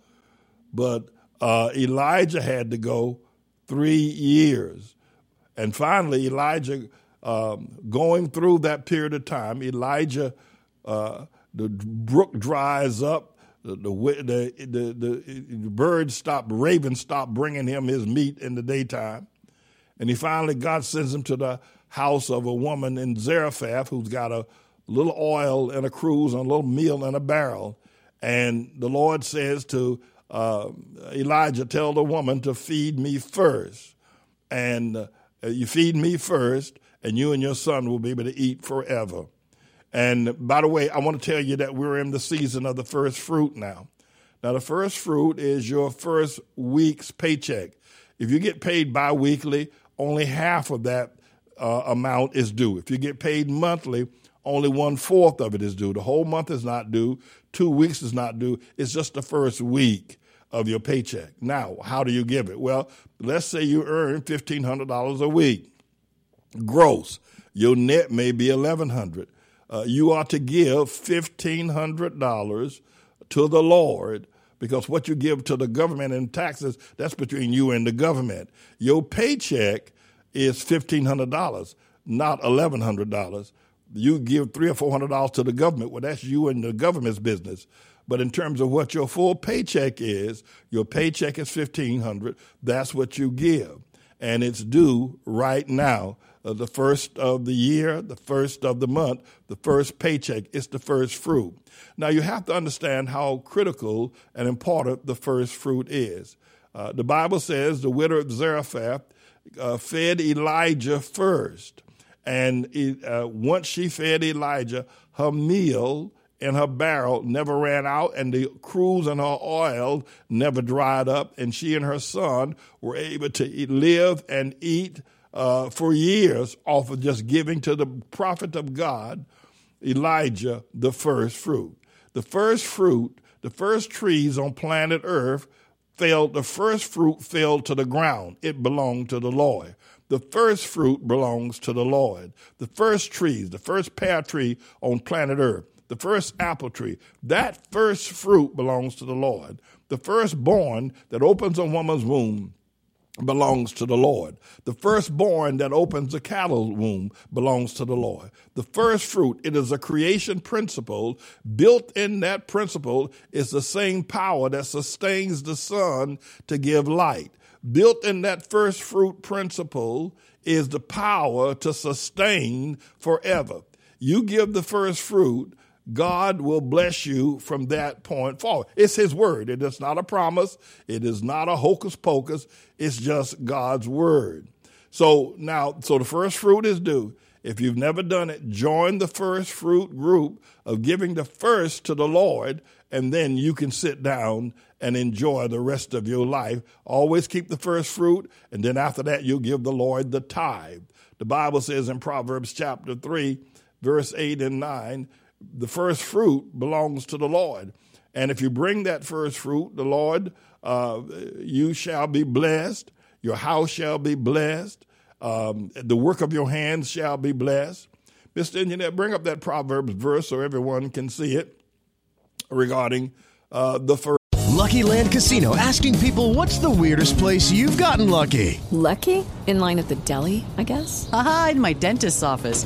But uh, Elijah had to go three years. And finally, Elijah, um, going through that period of time, Elijah, uh, the brook dries up, the the, the, the, the birds stop, ravens stop bringing him his meat in the daytime. And he finally, God sends him to the house of a woman in Zarephath who's got a little oil and a cruse and a little meal and a barrel. And the Lord says to uh, Elijah, tell the woman to feed me first. And uh, you feed me first, and you and your son will be able to eat forever. And by the way, I want to tell you that we're in the season of the first fruit now. Now, the first fruit is your first week's paycheck. If you get paid biweekly, only half of that uh, amount is due. If you get paid monthly, only one-fourth of it is due. The whole month is not due. Two weeks is not due. It's just the first week of your paycheck. Now, how do you give it? Well, let's say you earn fifteen hundred dollars a week gross. Your net may be eleven hundred dollars. Uh, you are to give fifteen hundred dollars to the Lord, because what you give to the government in taxes, that's between you and the government. Your paycheck is fifteen hundred dollars, not eleven hundred dollars. You give three or four hundred dollars to the government. Well, that's you and the government's business. But in terms of what your full paycheck is, your paycheck is fifteen hundred. That's what you give, and it's due right now. Uh, the first of the year, the first of the month, the first paycheck. It's the first fruit. Now you have to understand how critical and important the first fruit is. Uh, the Bible says the widow of Zarephath uh, fed Elijah first. And uh, once she fed Elijah, her meal and her barrel never ran out, and the cruise and her oil never dried up, and she and her son were able to eat, live and eat uh, for years off of just giving to the prophet of God, Elijah, the first fruit. The first fruit, the first trees on planet Earth fell, the first fruit fell to the ground. It belonged to the Lord. The first fruit belongs to the Lord. The first trees, the first pear tree on planet Earth, the first apple tree, that first fruit belongs to the Lord. The firstborn that opens a woman's womb belongs to the Lord. The firstborn that opens a cattle's womb belongs to the Lord. The first fruit, it is a creation principle. Built in that principle is the same power that sustains the sun to give light. Built in that first fruit principle is the power to sustain forever. You give the first fruit, God will bless you from that point forward. It's his word. It is not a promise. It is not a hocus pocus. It's just God's word. So now, so the first fruit is due. If you've never done it, join the first fruit group of giving the first to the Lord, and then you can sit down and enjoy the rest of your life. Always keep the first fruit, and then after that, you'll give the Lord the tithe. The Bible says in Proverbs chapter three, verse eight and nine, the first fruit belongs to the Lord. And if you bring that first fruit, the Lord, uh, you shall be blessed. Your house shall be blessed. Um, the work of your hands shall be blessed. Mister Engineer, bring up that Proverbs verse so everyone can see it regarding uh, the first. Lucky Land Casino, asking people, what's the weirdest place you've gotten lucky? Lucky? In line at the deli, I guess? Aha, in my dentist's office.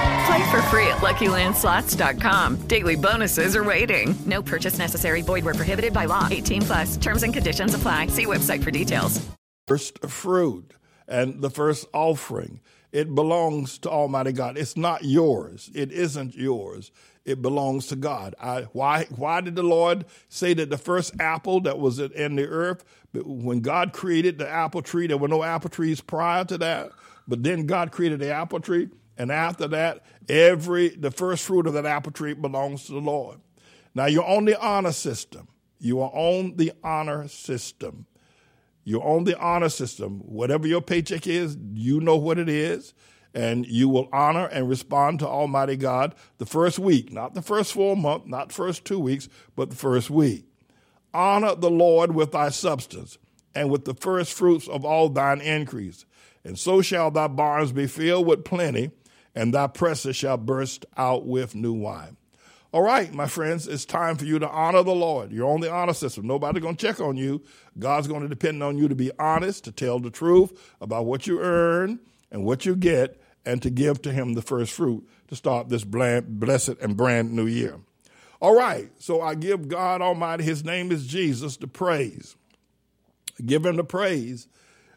Play for free at Lucky Land Slots dot com. Daily bonuses are waiting. No purchase necessary. Void where prohibited by law. eighteen plus. Terms and conditions apply. See website for details. First fruit and the first offering. It belongs to Almighty God. It's not yours. It isn't yours. It belongs to God. I, why, why did the Lord say that the first apple that was in the earth, when God created the apple tree, there were no apple trees prior to that, but then God created the apple tree, and after that, every the first fruit of that apple tree belongs to the Lord. Now, you're on the honor system. You are on the honor system. You're on the honor system. Whatever your paycheck is, you know what it is, and you will honor and respond to Almighty God the first week, not the first full month, not the first two weeks, but the first week. Honor the Lord with thy substance. and with the first fruits of all thine increase. And so shall thy barns be filled with plenty, and thy presses shall burst out with new wine. All right, my friends, it's time for you to honor the Lord. You're on the honor system. Nobody's going to check on you. God's going to depend on you to be honest, to tell the truth about what you earn and what you get, and to give to him the first fruit to start this bland, blessed and brand new year. All right, so I give God Almighty, his name is Jesus, the praise. Give him the praise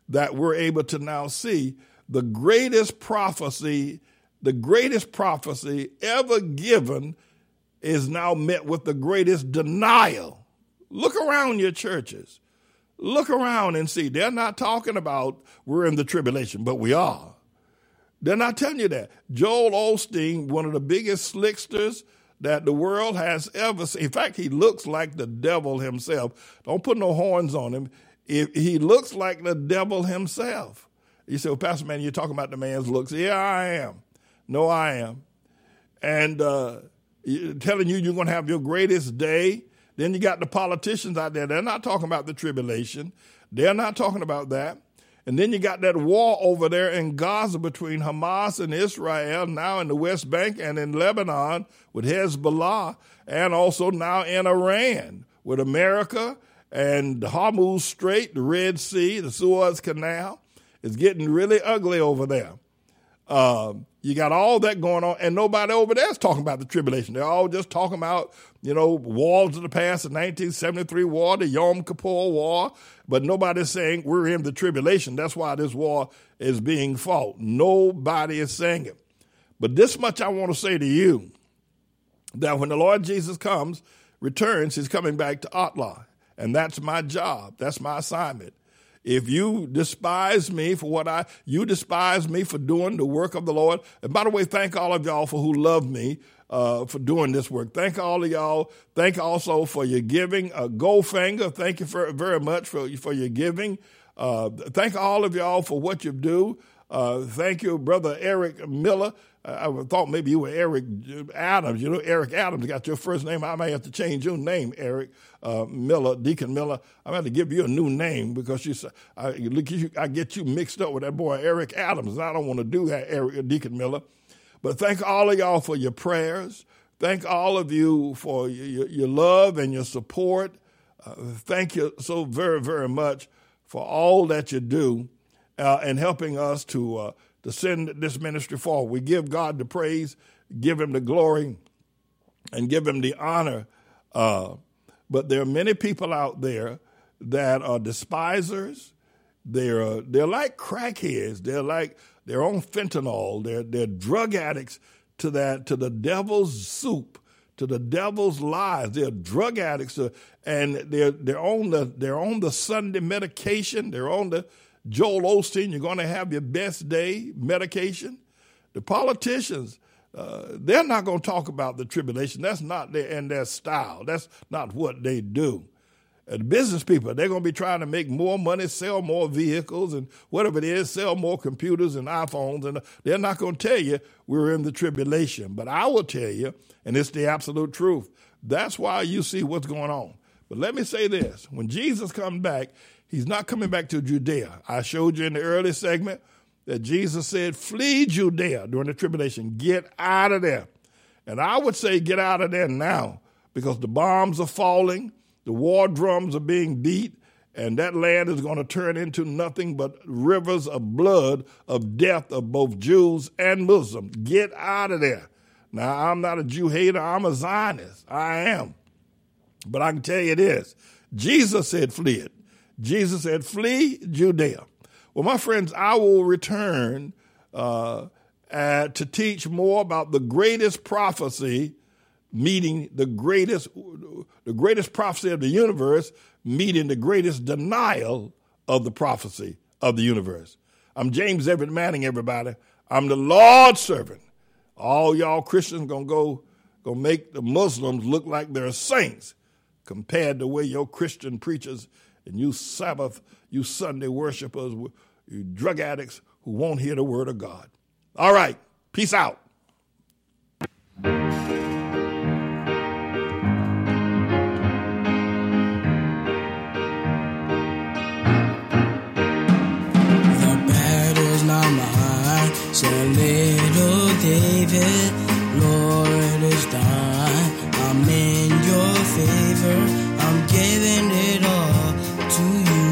that we're able to now see the greatest prophecy, the greatest prophecy ever given is now met with the greatest denial. Look around your churches. Look around and see. They're not talking about we're in the tribulation, but we are. They're not telling you that. Joel Osteen, one of the biggest slicksters that the world has ever seen. In fact, he looks like the devil himself. Don't put no horns on him. If he looks like the devil himself. You say, well, Pastor Manning, you're talking about the man's looks. Yeah, I am. No, I am. And uh, telling you you're going to have your greatest day. Then you got the politicians out there. They're not talking about the tribulation. They're not talking about that. And then you got that war over there in Gaza between Hamas and Israel, now in the West Bank and in Lebanon with Hezbollah, and also now in Iran with America and the Hormuz Strait, the Red Sea, the Suez Canal. It's getting really ugly over there. Uh, you got all that going on, and nobody over there is talking about the tribulation. They're all just talking about, you know, wars of the past, the nineteen seventy-three war, the Yom Kippur war, but nobody's saying we're in the tribulation. That's why this war is being fought. Nobody is saying it. But this much I want to say to you, that when the Lord Jesus comes, returns, he's coming back to ATLAH, and that's my job. That's my assignment. If you despise me for what I, you despise me for doing the work of the Lord. And by the way, thank all of y'all for who love me uh, for doing this work. Thank all of y'all. Thank also for your giving. Uh, Goldfinger, thank you for, very much for, for your giving. Uh, thank all of y'all for what you do. Uh, thank you, Brother Eric Miller. I thought maybe you were Eric Adams. You know, Eric Adams got your first name. I may have to change your name, Eric uh, Miller, Deacon Miller. I'm going to have to give you a new name because you, I, you, I get you mixed up with that boy, Eric Adams. And I don't want to do that, Eric, Deacon Miller. But thank all of y'all for your prayers. Thank all of you for your, your love and your support. Uh, thank you so very, very much for all that you do uh, and helping us to uh, to send this ministry forward. We give God the praise, give him the glory, and give him the honor. Uh, but there are many people out there that are despisers. They're they're like crackheads. They're like they're on fentanyl. They're they're drug addicts to that to the devil's soup, to the devil's lies. They're drug addicts, to, and they're they're on the they're on the Sunday medication. They're on the Joel Osteen, you're going to have your best day medication. The politicians, uh, they're not going to talk about the tribulation. That's not their, in their style. That's not what they do. Uh, the business people, they're going to be trying to make more money, sell more vehicles and whatever it is, sell more computers and iPhones. And they're not going to tell you we're in the tribulation. But I will tell you, and it's the absolute truth. That's why you see what's going on. But let me say this. When Jesus comes back, he's not coming back to Judea. I showed you in the early segment that Jesus said, flee Judea during the tribulation. Get out of there. And I would say get out of there now because the bombs are falling, the war drums are being beat, and that land is going to turn into nothing but rivers of blood, of death of both Jews and Muslims. Get out of there. Now, I'm not a Jew hater. I'm a Zionist. I am. But I can tell you this. Jesus said flee it. Jesus said, flee Judea. Well, my friends, I will return uh, uh, to teach more about the greatest prophecy meeting the greatest, the greatest prophecy of the universe meeting the greatest denial of the prophecy of the universe. I'm James David Manning, everybody. I'm the Lord's servant. All y'all Christians going to go, going to make the Muslims look like they're saints compared to where your Christian preachers and you Sabbath, you Sunday worshipers, you drug addicts who won't hear the word of God. All right, peace out. repeated, Lord, it's done. I'm in your favor, I'm giving it all to you.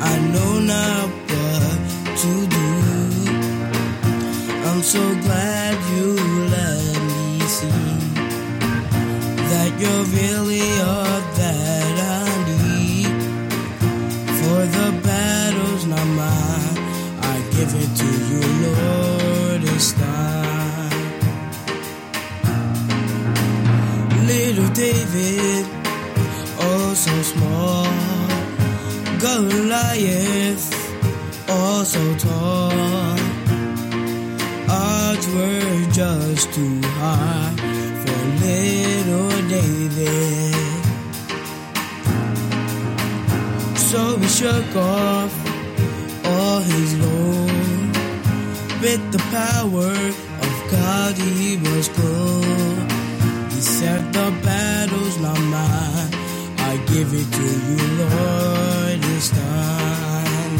I know not what to do. I'm so glad you let me see that you're really all that I need. For the battle's not mine, I give it to you, Lord, it's thine. Little David, oh so small, Goliath, oh so tall, odds were just too high for little David. So he shook off all his load, with the power of God he was clothed. He said the battle's not mine, I give it to you, Lord, it's thine.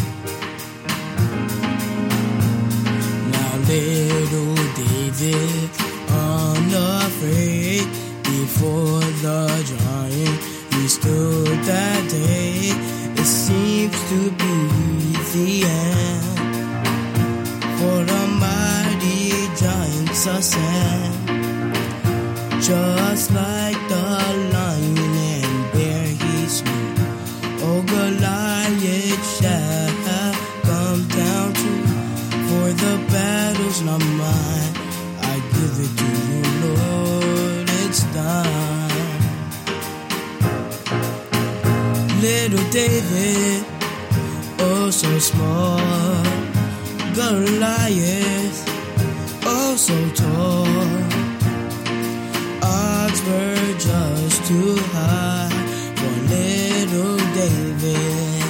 Now little David, unafraid, before the giant he stood that day. It seems to be the end, for the mighty giants are sent, just like the lion and bear he slew. Oh, Goliath shall come down too, for the battle's not mine, I give it to you, Lord, it's thine. Little David, oh so small, Goliath, oh so tall, odds were just too high for little David.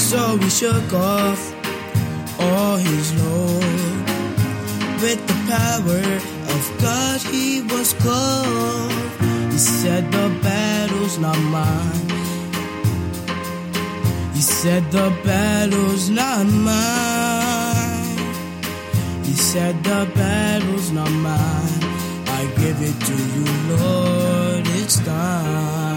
So he shook off all his load, with the power of God he was clothed. He said the battle's not mine. He said the battle's not mine. He said the battle's not mine. I give it to you, Lord, it's thine.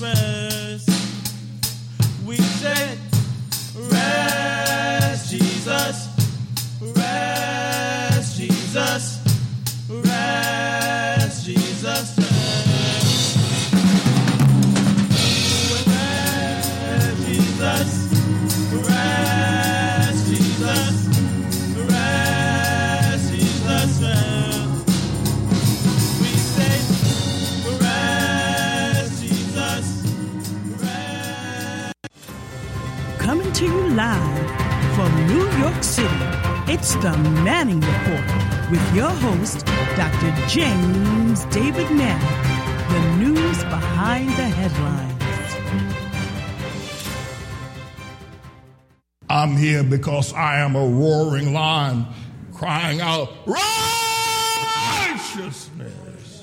rest. We said, rest, Jesus. Rest, Jesus. Rest, Jesus. Rest, Jesus. Rest, Jesus. Rest, Jesus. Coming to you live from New York City, it's the Manning Report with your host, Doctor James David Manning, the news behind the headlines. I'm here because I am a roaring lion crying out, righteousness.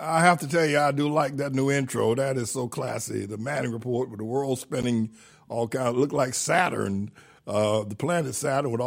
I have to tell you, I do like that new intro. That is so classy. The Manning Report with the world spinning all kind of look like Saturn, uh, the planet Saturn. Would all-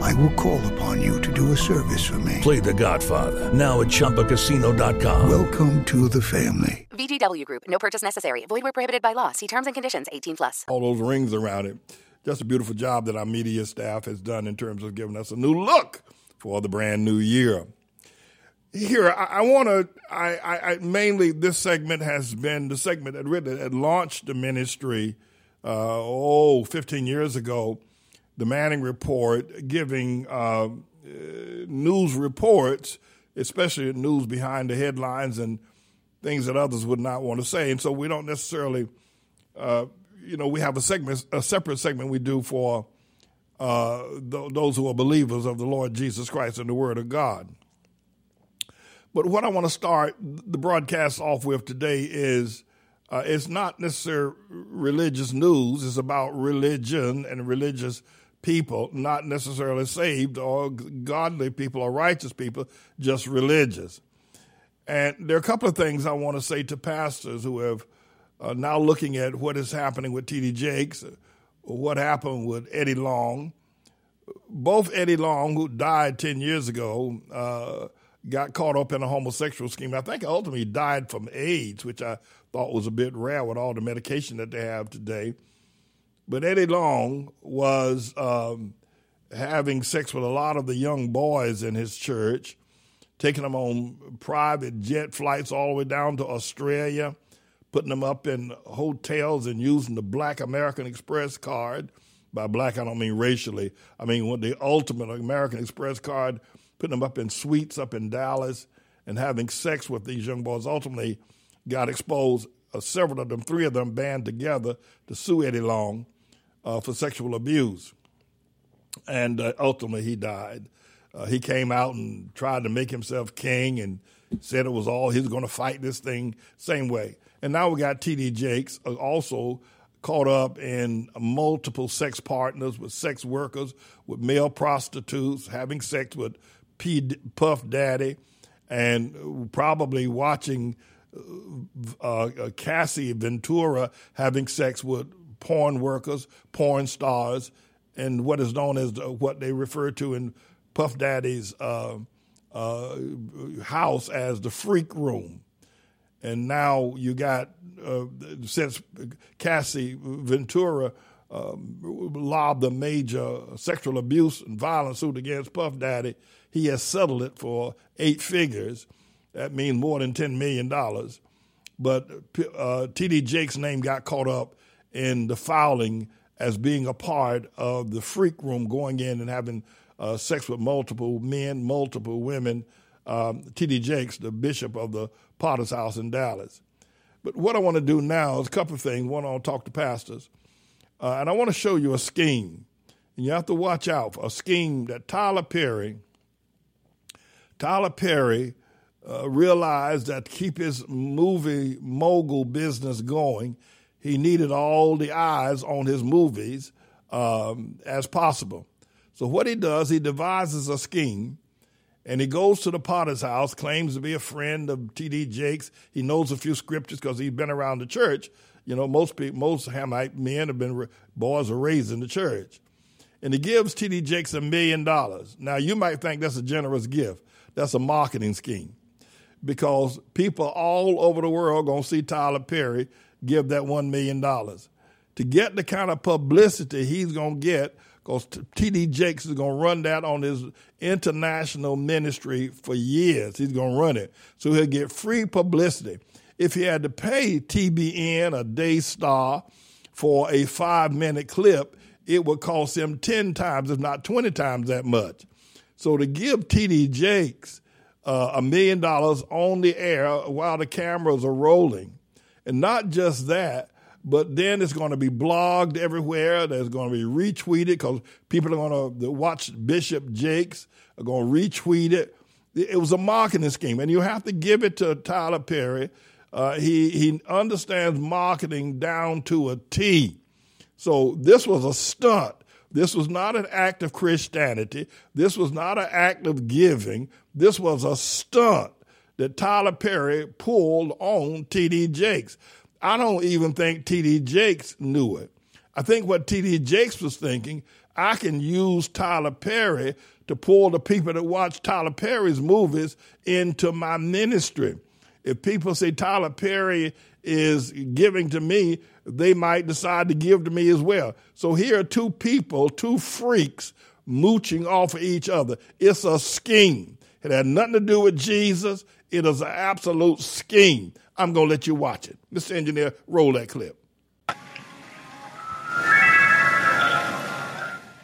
I will call upon you to do a service for me. Play The Godfather, now at Chumba Casino dot com. Welcome to the family. V G W Group, no purchase necessary. Void where prohibited by law. See terms and conditions, eighteen plus. All those rings around it. Just a beautiful job that our media staff has done in terms of giving us a new look for the brand new year. Here, I, I want to, I, I, I mainly this segment has been the segment that really that launched the ministry Uh, oh, fifteen years ago, the Manning Report, giving uh, news reports, especially news behind the headlines and things that others would not want to say. And so we don't necessarily, uh, you know, we have a segment, a separate segment we do for uh, th- those who are believers of the Lord Jesus Christ and the Word of God. But what I want to start the broadcast off with today is Uh, it's not necessarily religious news. It's about religion and religious people, not necessarily saved or godly people or righteous people, just religious. And there are a couple of things I want to say to pastors who have uh, now looking at what is happening with T D Jakes, what happened with Eddie Long. Both Eddie Long, who died ten years ago, uh, got caught up in a homosexual scheme. I think ultimately died from AIDS, which I thought was a bit rare with all the medication that they have today. But Eddie Long was um, having sex with a lot of the young boys in his church, taking them on private jet flights all the way down to Australia, putting them up in hotels and using the Black American Express card. By black, I don't mean racially. I mean with the ultimate American Express card, putting them up in suites up in Dallas and having sex with these young boys. Ultimately got exposed, uh, several of them, three of them band together to sue Eddie Long uh, for sexual abuse. And uh, ultimately he died. Uh, he came out and tried to make himself king and said it was all, he was going to fight this thing same way. And now we got T D Jakes uh, also caught up in multiple sex partners with sex workers, with male prostitutes, having sex with P- Puff Daddy, and probably watching uh, Cassie Ventura having sex with porn workers, porn stars, and what is known as the, what they refer to in Puff Daddy's uh, uh, house as the freak room. And now you got, uh, since Cassie Ventura um, lobbed a major sexual abuse and violence suit against Puff Daddy, he has settled it for eight figures. That means more than ten million dollars. But uh, T D Jakes' name got caught up in the fouling as being a part of the freak room, going in and having uh, sex with multiple men, multiple women, um, T D Jakes, the bishop of the Potter's House in Dallas. But what I want to do now is a couple of things. One, I want to talk to pastors. Uh, and I want to show you a scheme. And you have to watch out for a scheme that Tyler Perry, Tyler Perry uh, realized that to keep his movie mogul business going, he needed all the eyes on his movies um, as possible. So what he does, he devises a scheme, and he goes to the Potter's House, claims to be a friend of T D Jakes. He knows a few scriptures because he's been around the church. You know, most people, most Hamite men have been, boys are raised in the church. And he gives T D Jakes a million dollars. Now, you might think that's a generous gift. That's a marketing scheme because people all over the world are going to see Tyler Perry give that one million dollars. To get the kind of publicity he's going to get, because T D Jakes is going to run that on his international ministry for years. He's going to run it. So he'll get free publicity. If he had to pay T B N or Daystar for a five-minute clip, it would cost him ten times, if not twenty times that much. So to give T D Jakes a million dollars on the air while the cameras are rolling, and not just that, but then it's going to be blogged everywhere. There's going to be retweeted because people are going to watch Bishop Jakes, are going to retweet it. It was a marketing scheme, and you have to give it to Tyler Perry. Uh, he, he understands marketing down to a T. So this was a stunt. This was not an act of Christianity. This was not an act of giving. This was a stunt that Tyler Perry pulled on T D Jakes. I don't even think T D Jakes knew it. I think what T D Jakes was thinking, I can use Tyler Perry to pull the people that watch Tyler Perry's movies into my ministry. If people say Tyler Perry is giving to me, they might decide to give to me as well. So here are two people, two freaks, mooching off of each other. It's a scheme. It had nothing to do with Jesus. It is an absolute scheme. I'm going to let you watch it. Mister Engineer, roll that clip.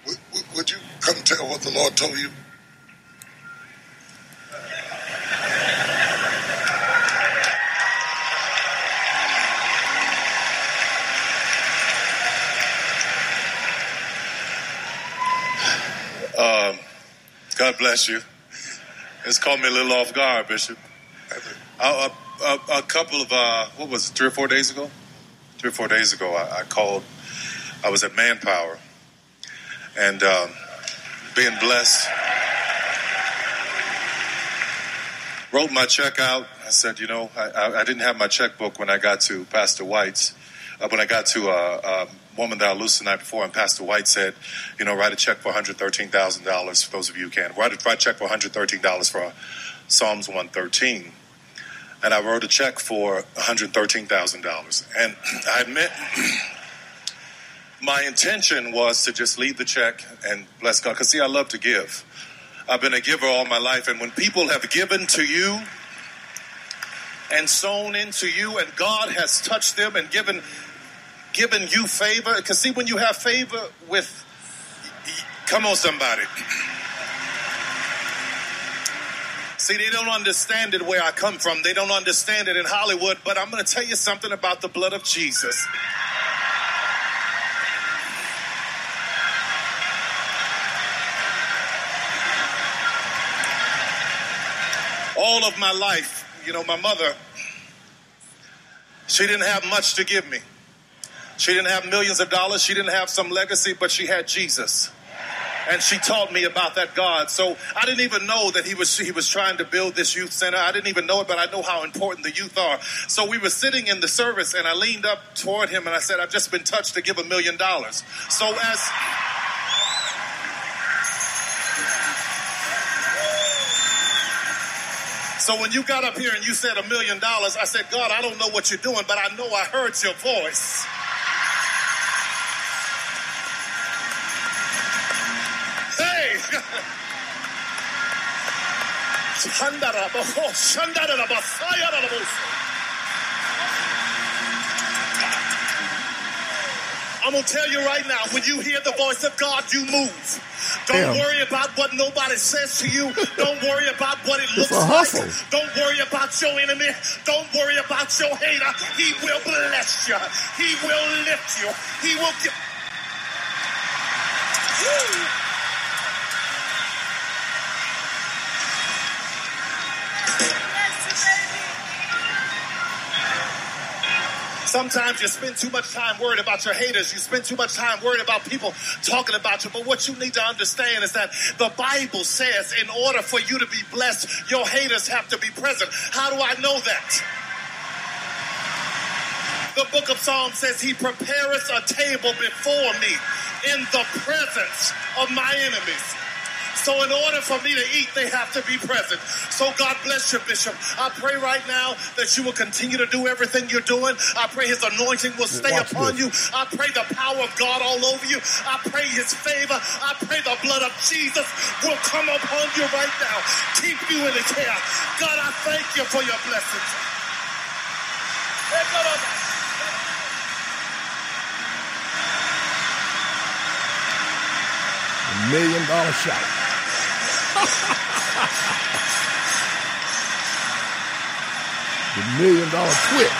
Would, would you come tell what the Lord told you? Um, God bless you. It's caught me a little off guard, Bishop. A, a, a couple of, uh, what was it, three or four days ago? Three or four days ago, I, I called. I was at Manpower. And um, being blessed. Wrote my check out. I said, you know, I, I, I didn't have my checkbook when I got to Pastor White's. Uh, when I got to uh, um, woman that I loosed the night before, and Pastor White said, you know, write a check for one hundred thirteen thousand dollars, for those of you who can. Write a, write a check for one hundred thirteen dollars for Psalms one thirteen. And I wrote a check for one hundred thirteen thousand dollars. And I admit, my intention was to just leave the check and bless God. Because, see, I love to give. I've been a giver all my life. And when people have given to you and sown into you, and God has touched them and given... given you favor, because see, when you have favor with, come on somebody. See, they don't understand it where I come from. They don't understand it in Hollywood, but I'm going to tell you something about the blood of Jesus. All of my life, you know, my mother, she didn't have much to give me. She didn't have millions of dollars. She didn't have some legacy, but she had Jesus. And she taught me about that God. So I didn't even know that he was he was trying to build this youth center. I didn't even know it, but I know how important the youth are. So we were sitting in the service, and I leaned up toward him, and I said, I've just been touched to give a million dollars. So as... So when you got up here and you said a million dollars, I said, God, I don't know what you're doing, but I know I heard your voice. I'm going to tell you right now, when you hear the voice of God, you move. Don't Damn. worry about what nobody says to you. Don't worry about what it looks like. Don't worry about your enemy. Don't worry about your hater. He will bless you. He will lift you. He will give. Woo. Sometimes you spend too much time worried about your haters. You spend too much time worried about people talking about you. But what you need to understand is that the Bible says in order for you to be blessed, your haters have to be present. How do I know that? The book of Psalms says he prepareth a table before me in the presence of my enemies. So in order for me to eat, they have to be present. So God bless you, Bishop. I pray right now that you will continue to do everything you're doing. I pray his anointing will stay Watch upon this. you. I pray the power of God all over you. I pray his favor. I pray the blood of Jesus will come upon you right now. Keep you in the care. God, I thank you for your blessings. A million dollar shot. The million dollar twitch.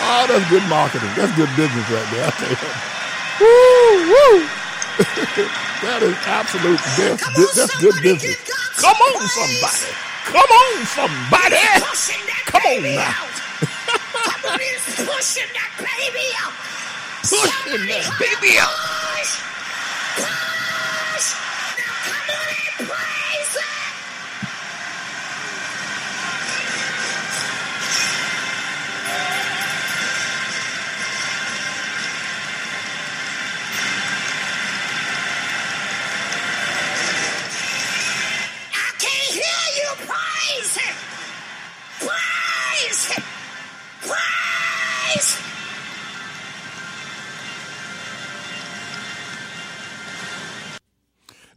Oh, that's good marketing. That's good business right there. Woo, woo. That is absolute best. Come on, that's good business. Come on, somebody. Come on, somebody. Come on now. Somebody's pushing that baby out. Pushing that baby out.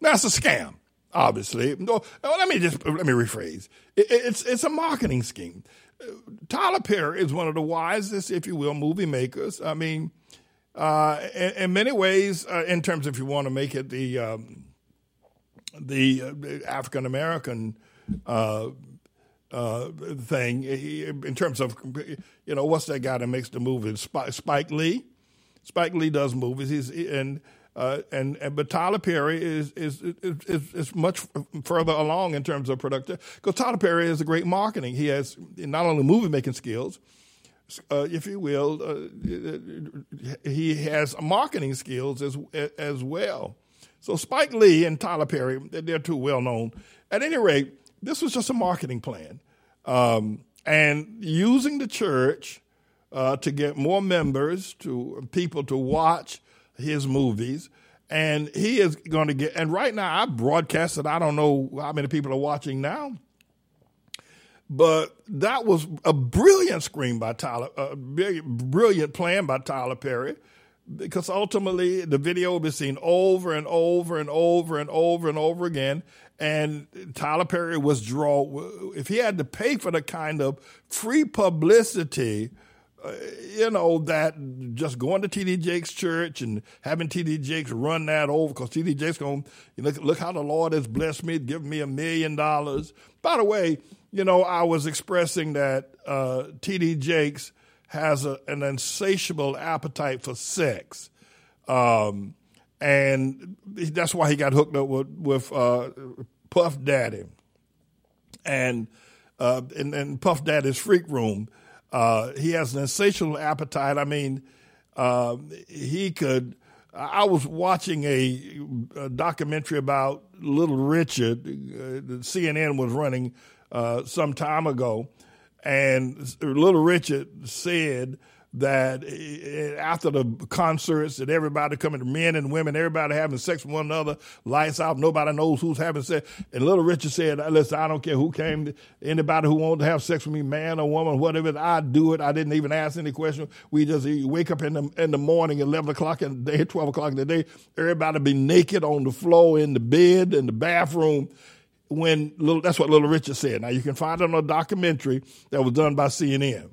That's a scam, obviously. No, let me just let me rephrase. It, it's it's a marketing scheme. Tyler Perry is one of the wisest, if you will, movie makers. I mean, uh, in, in many ways, uh, in terms of if you want to make it the um, the, uh, the African American uh, uh, thing, he, in terms of you know what's that guy that makes the movie? Spike, Spike Lee. Spike Lee does movies. He's and. Uh, and, and but Tyler Perry is is is, is, is much f- further along in terms of production because Tyler Perry is a great marketing. He has not only movie making skills, uh, if you will, uh, he has marketing skills as as well. So Spike Lee and Tyler Perry, they're too well known. At any rate, this was just a marketing plan, um, and using the church uh, to get more members, to people to watch his movies, and he is going to get, and right now I broadcast it. I don't know how many people are watching now, but that was a brilliant screen by Tyler, a brilliant plan by Tyler Perry, because ultimately the video will be seen over and over and over and over and over again. And Tyler Perry was draw, if he had to pay for the kind of free publicity you know, that just going to T D. Jakes' church and having T D. Jakes run that over because T D. Jakes going, you know, look how the Lord has blessed me, giving me a million dollars. By the way, you know, I was expressing that uh, T D. Jakes has a, an insatiable appetite for sex. Um, and that's why he got hooked up with, with uh, Puff Daddy and, uh, and, and Puff Daddy's Freak Room. Uh, he has an insatiable appetite. I mean, uh, he could. I was watching a, a documentary about Little Richard. Uh, C N N was running uh, some time ago, and Little Richard said that after the concerts that everybody coming, men and women, everybody having sex with one another, lights out, nobody knows who's having sex. And Little Richard said, listen, I don't care who came, anybody who wanted to have sex with me, man or woman, whatever, I do it. I didn't even ask any question. We just wake up in the in the morning, eleven o'clock in the day, twelve o'clock in the day, everybody be naked on the floor, in the bed, in the bathroom. When little, that's what Little Richard said. Now, you can find it on a documentary that was done by C N N.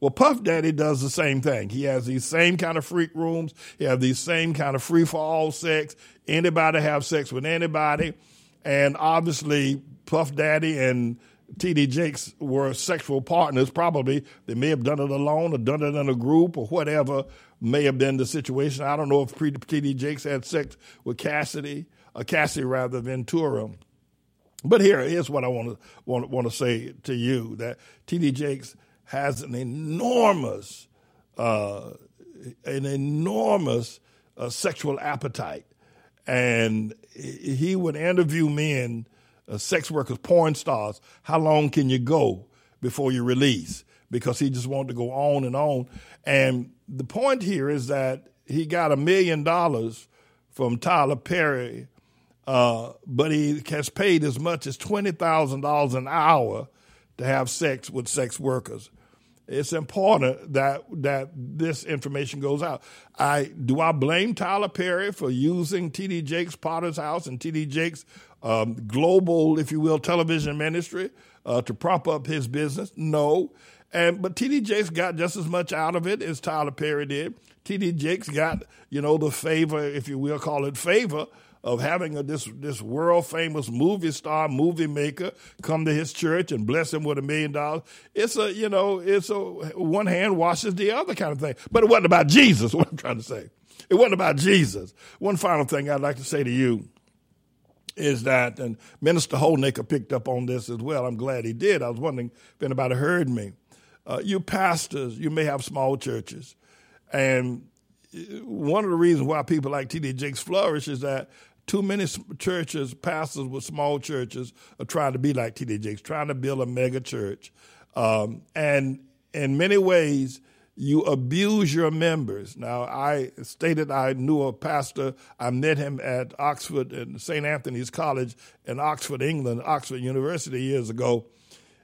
Well, Puff Daddy does the same thing. He has these same kind of freak rooms. He has these same kind of free-for-all sex. Anybody have sex with anybody. And obviously, Puff Daddy and T D. Jakes were sexual partners, probably. They may have done it alone or done it in a group or whatever may have been the situation. I don't know if T D. Jakes had sex with Cassidy, or Cassie rather, Ventura. But here, here's what I want to want, want to say to you, that T D. Jakes has an enormous, uh, an enormous uh, sexual appetite. And he would interview men, uh, sex workers, porn stars. How long can you go before you release? Because he just wanted to go on and on. And the point here is that he got a million dollars from Tyler Perry, uh, but he has paid as much as twenty thousand dollars an hour to have sex with sex workers. It's important that that this information goes out. I do I blame Tyler Perry for using T D. Jakes' Potter's House and T D. Jakes' um, global, if you will, television ministry uh, to prop up his business? No. And but T D. Jakes got just as much out of it as Tyler Perry did. T D. Jakes got, you know, the favor, if you will, call it favor, of having a, this this world-famous movie star, movie maker come to his church and bless him with a million dollars. It's a, you know, it's a one hand washes the other kind of thing. But it wasn't about Jesus, what I'm trying to say. It wasn't about Jesus. One final thing I'd like to say to you is that, and Minister Holnaker picked up on this as well. I'm glad he did. I was wondering if anybody heard me. Uh, you pastors, you may have small churches, and one of the reasons why people like T D. Jakes flourish is that too many churches, pastors with small churches, are trying to be like T D. Jakes, trying to build a mega church. Um, and in many ways, you abuse your members. Now, I stated I knew a pastor. I met him at Oxford and Saint Anthony's College in Oxford, England, Oxford University years ago.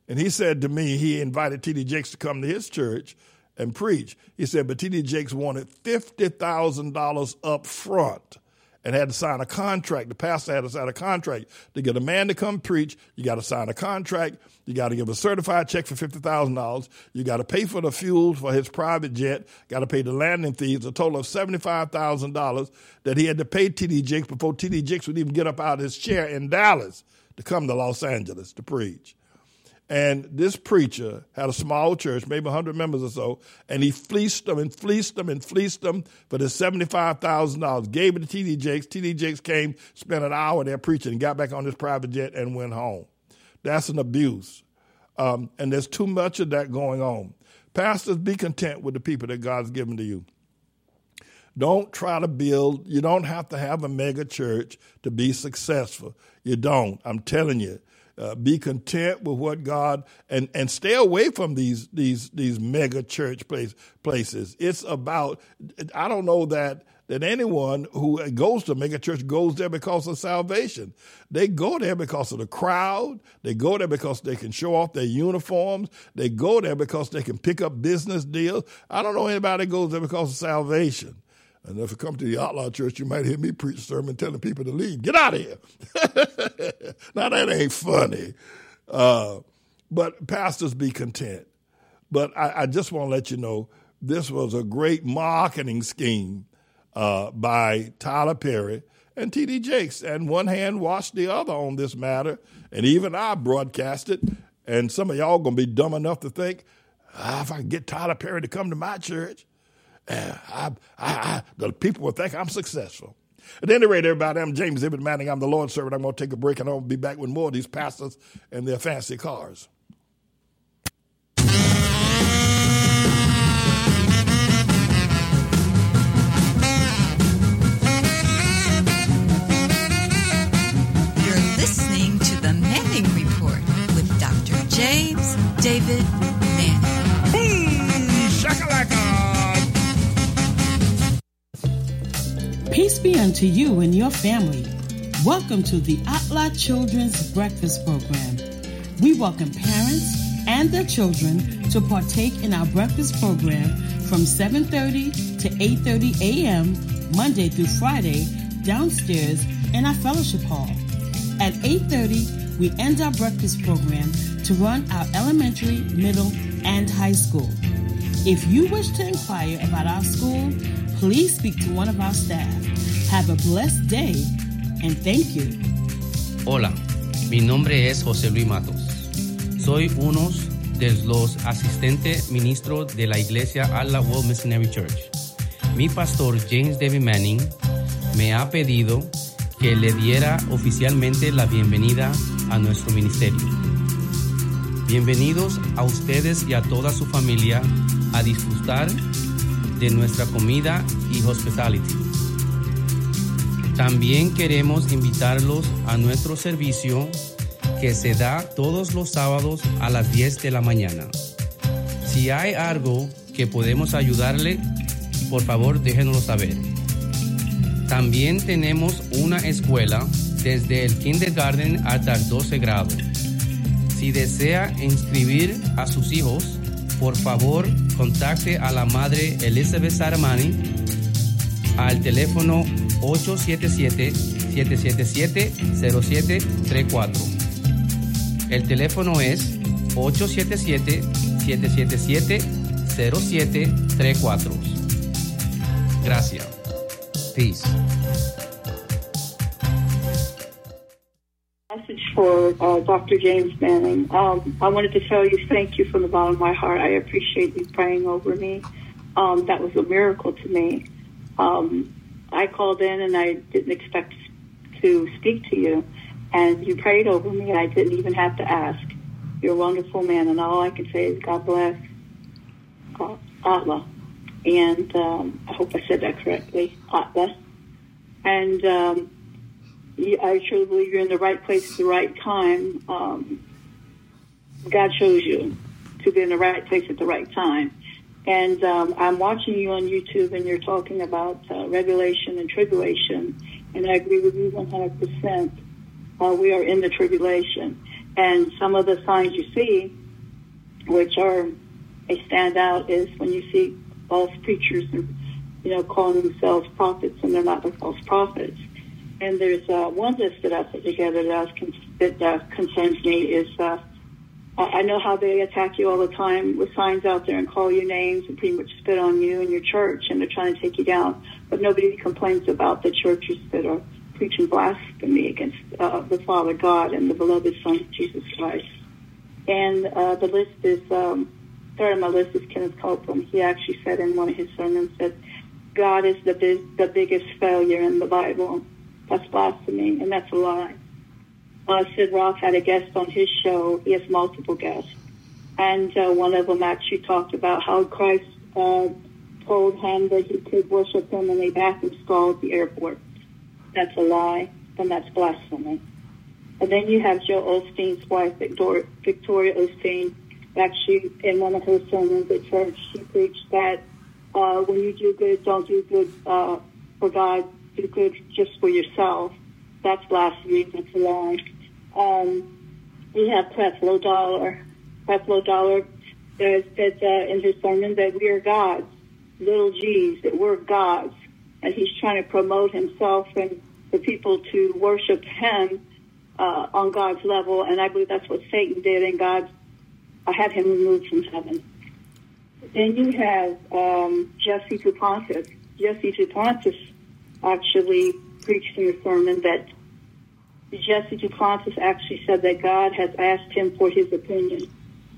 And he said to me, he invited T D. Jakes to come to his church and preach. He said, but T D. Jakes wanted fifty thousand dollars up front and had to sign a contract. The pastor had to sign a contract. To get a man to come preach, you got to sign a contract. You got to give a certified check for fifty thousand dollars. You got to pay for the fuel for his private jet. Got to pay the landing fees, a total of seventy-five thousand dollars that he had to pay T D. Jakes before T D. Jakes would even get up out of his chair in Dallas to come to Los Angeles to preach. And this preacher had a small church, maybe one hundred members or so, and he fleeced them and fleeced them and fleeced them for the seventy-five thousand dollars. Gave it to T D. Jakes. T D. Jakes came, spent an hour there preaching, and got back on his private jet and went home. That's an abuse. Um, and there's too much of that going on. Pastors, be content with the people that God's given to you. Don't try to build. You don't have to have a mega church to be successful. You don't. I'm telling you. Uh, be content with what God, and, and stay away from these these these mega church place, places. It's about, I don't know that that anyone who goes to mega church goes there because of salvation. They go there because of the crowd. They go there because they can show off their uniforms. They go there because they can pick up business deals. I don't know anybody that goes there because of salvation. And if you come to the ATLAH church, you might hear me preach a sermon telling people to leave. Get out of here. Now, that ain't funny. Uh, but pastors, be content. But I, I just want to let you know, this was a great marketing scheme uh, by Tyler Perry and T D. Jakes. And one hand washed the other on this matter. And even I broadcast it. And some of y'all going to be dumb enough to think, ah, if I can get Tyler Perry to come to my church, Uh, I, I, I, the people will think I'm successful. At any rate, everybody, I'm James David Manning. I'm the Lord's servant. I'm going to take a break, and I'll be back with more of these pastors and their fancy cars. You're listening to The Manning Report with Doctor James David Manning. Boom! Shakalaka! Peace be unto you and your family. Welcome to the ATLAH Children's Breakfast Program. We welcome parents and their children to partake in our breakfast program from seven thirty to eight thirty a.m. Monday through Friday downstairs in our fellowship hall. At eight thirty, we end our breakfast program to run our elementary, middle, and high school. If you wish to inquire about our school, please speak to one of our staff. Have a blessed day and thank you. Hola, mi nombre es José Luis Matos. Soy uno de los asistentes ministros de la iglesia ATLAH World Missionary Church. Mi pastor James David Manning me ha pedido que le diera oficialmente la bienvenida a nuestro ministerio. Bienvenidos a ustedes y a toda su familia a disfrutar de nuestra comida y hospitality. También queremos invitarlos a nuestro servicio que se da todos los sábados a las diez de la mañana. Si hay algo que podemos ayudarle, por favor déjenoslo saber. También tenemos una escuela desde el kindergarten hasta el doce grado. Si desea inscribir a sus hijos, por favor contacte a la madre Elizabeth Saramani al teléfono eight seven seven, seven seven seven, zero seven three four. El teléfono es eight seven seven, seven seven seven, zero seven three four. Gracias. Peace. Message for uh, Doctor James Manning. Um, I wanted to tell you thank you from the bottom of my heart. I appreciate you praying over me. Um, that was a miracle to me. Um, I called in and I didn't expect to speak to you, and you prayed over me, and I didn't even have to ask. You're a wonderful man, and all I can say is God bless uh, ATLAH. And um, I hope I said that correctly, ATLAH. And um, I truly believe you're in the right place at the right time. Um, God chose you to be in the right place at the right time. And um, I'm watching you on YouTube, and you're talking about uh, regulation and tribulation, and I agree with you one hundred percent. Uh, we are in the tribulation. And some of the signs you see, which are a standout, is when you see false preachers, you know, calling themselves prophets, and they're not the false prophets. And there's uh, one list that I put together that, I was con- that uh, concerns me is... Uh, I know how they attack you all the time with signs out there and call you names and pretty much spit on you and your church, and they're trying to take you down. But nobody complains about the churches that are preaching blasphemy against uh, the Father God and the beloved Son, Jesus Christ. And uh, the list is, um, third on my list is Kenneth Copeland. He actually said in one of his sermons that God is the, big, the biggest failure in the Bible. That's blasphemy, and that's a lie. Uh, Sid Roth had a guest on his show. He has multiple guests. And uh, one of them actually talked about how Christ uh, told him that he could worship him in a bathroom stall at the airport. That's a lie, and that's blasphemy. And then you have Joel Osteen's wife, Victoria, Victoria Osteen. Actually, in one of her sermons at church, she preached that uh, when you do good, don't do good uh, for God. Do good just for yourself. That's blasphemy. That's a lie. Um, we have Creflo Dollar. Creflo Dollar says that uh, in his sermon that we are gods, little g's, that we're gods. And he's trying to promote himself and the people to worship him uh, on God's level. And I believe that's what Satan did, and God I had him removed from heaven. Then you have um, Jesse Duplantis. Jesse Duplantis actually preached in the sermon that Jesse Duplantis actually said that God has asked him for his opinion.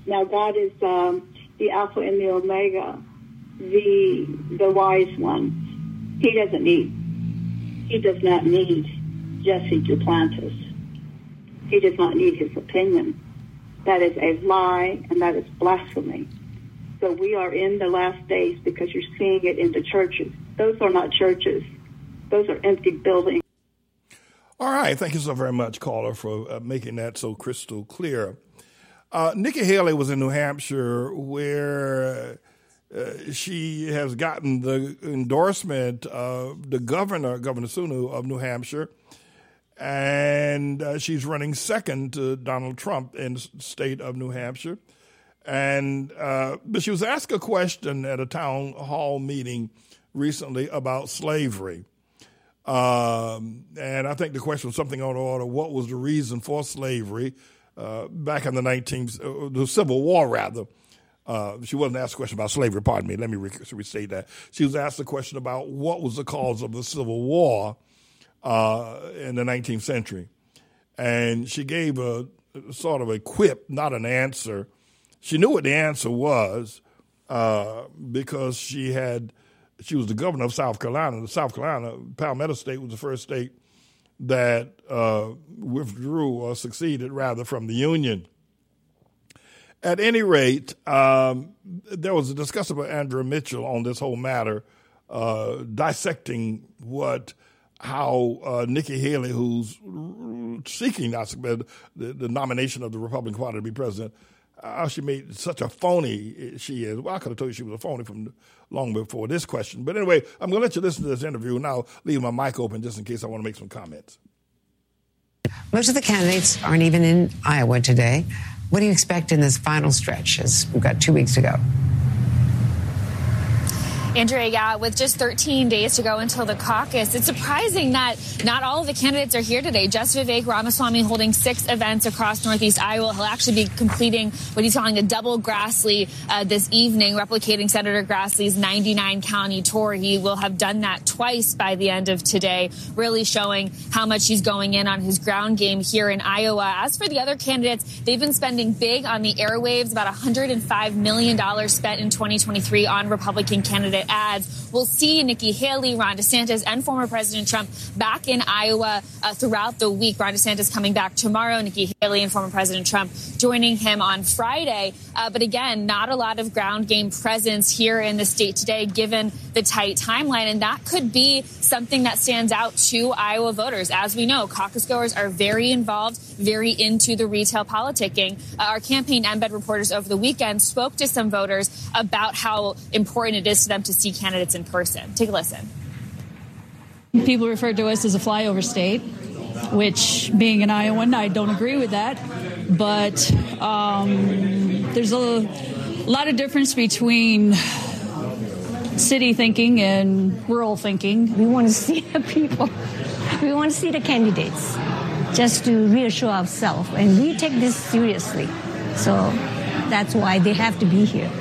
Now, God is um, the Alpha and the Omega, the the wise one. He doesn't need, he does not need Jesse Duplantis. He does not need his opinion. That is a lie, and that is blasphemy. So we are in the last days because you're seeing it in the churches. Those are not churches. Those are empty buildings. All right. Thank you so very much, caller, for uh, making that so crystal clear. Uh, Nikki Haley was in New Hampshire where uh, she has gotten the endorsement of the governor, Governor Sununu of New Hampshire, and uh, she's running second to Donald Trump in the state of New Hampshire. And uh, but she was asked a question at a town hall meeting recently about slavery. Um, and I think the question was something on the order, what was the reason for slavery uh, back in the nineteenth, uh, the Civil War rather, Uh, she wasn't asked a question about slavery. Pardon me. Let me restate that. She was asked a question about what was the cause of the Civil War uh, in the nineteenth century. And she gave a sort of a quip, not an answer. She knew what the answer was uh, because she had she was the governor of South Carolina. South Carolina, Palmetto State, was the first state that uh, withdrew or seceded, rather, from the Union. At any rate, um, there was a discussion by Andrea Mitchell on this whole matter, uh, dissecting what, how uh, Nikki Haley, who's seeking the, the nomination of the Republican Party to be president, how she made such a phony she is. Well, I could have told you she was a phony from long before this question. But anyway, I'm going to let you listen to this interview, and I'll leave my mic open just in case I want to make some comments. Most of the candidates aren't even in Iowa today. What do you expect in this final stretch as we've got two weeks to go? Andrea, yeah, with just thirteen days to go until the caucus, it's surprising that not all of the candidates are here today. Just Vivek Ramaswamy holding six events across Northeast Iowa. He'll actually be completing what he's calling a double Grassley uh, this evening, replicating Senator Grassley's ninety-nine county tour. He will have done that twice by the end of today, really showing how much he's going in on his ground game here in Iowa. As for the other candidates, they've been spending big on the airwaves, about one hundred five million dollars spent in twenty twenty-three on Republican candidate ads. We'll see Nikki Haley, Ron DeSantis, and former President Trump back in Iowa uh, throughout the week. Ron DeSantis coming back tomorrow. Nikki Haley and former President Trump joining him on Friday. Uh, but again, not a lot of ground game presence here in the state today, given the tight timeline. And that could be something that stands out to Iowa voters. As we know, caucus goers are very involved, very into the retail politicking. Uh, our campaign embed reporters over the weekend spoke to some voters about how important it is to them to see candidates in person. Take a listen. People refer to us as a flyover state, which, being an Iowan, I don't agree with that. But um, there's a lot of difference between city thinking and rural thinking. We want to see the people. We want to see the candidates just to reassure ourselves. And we take this seriously. So that's why they have to be here.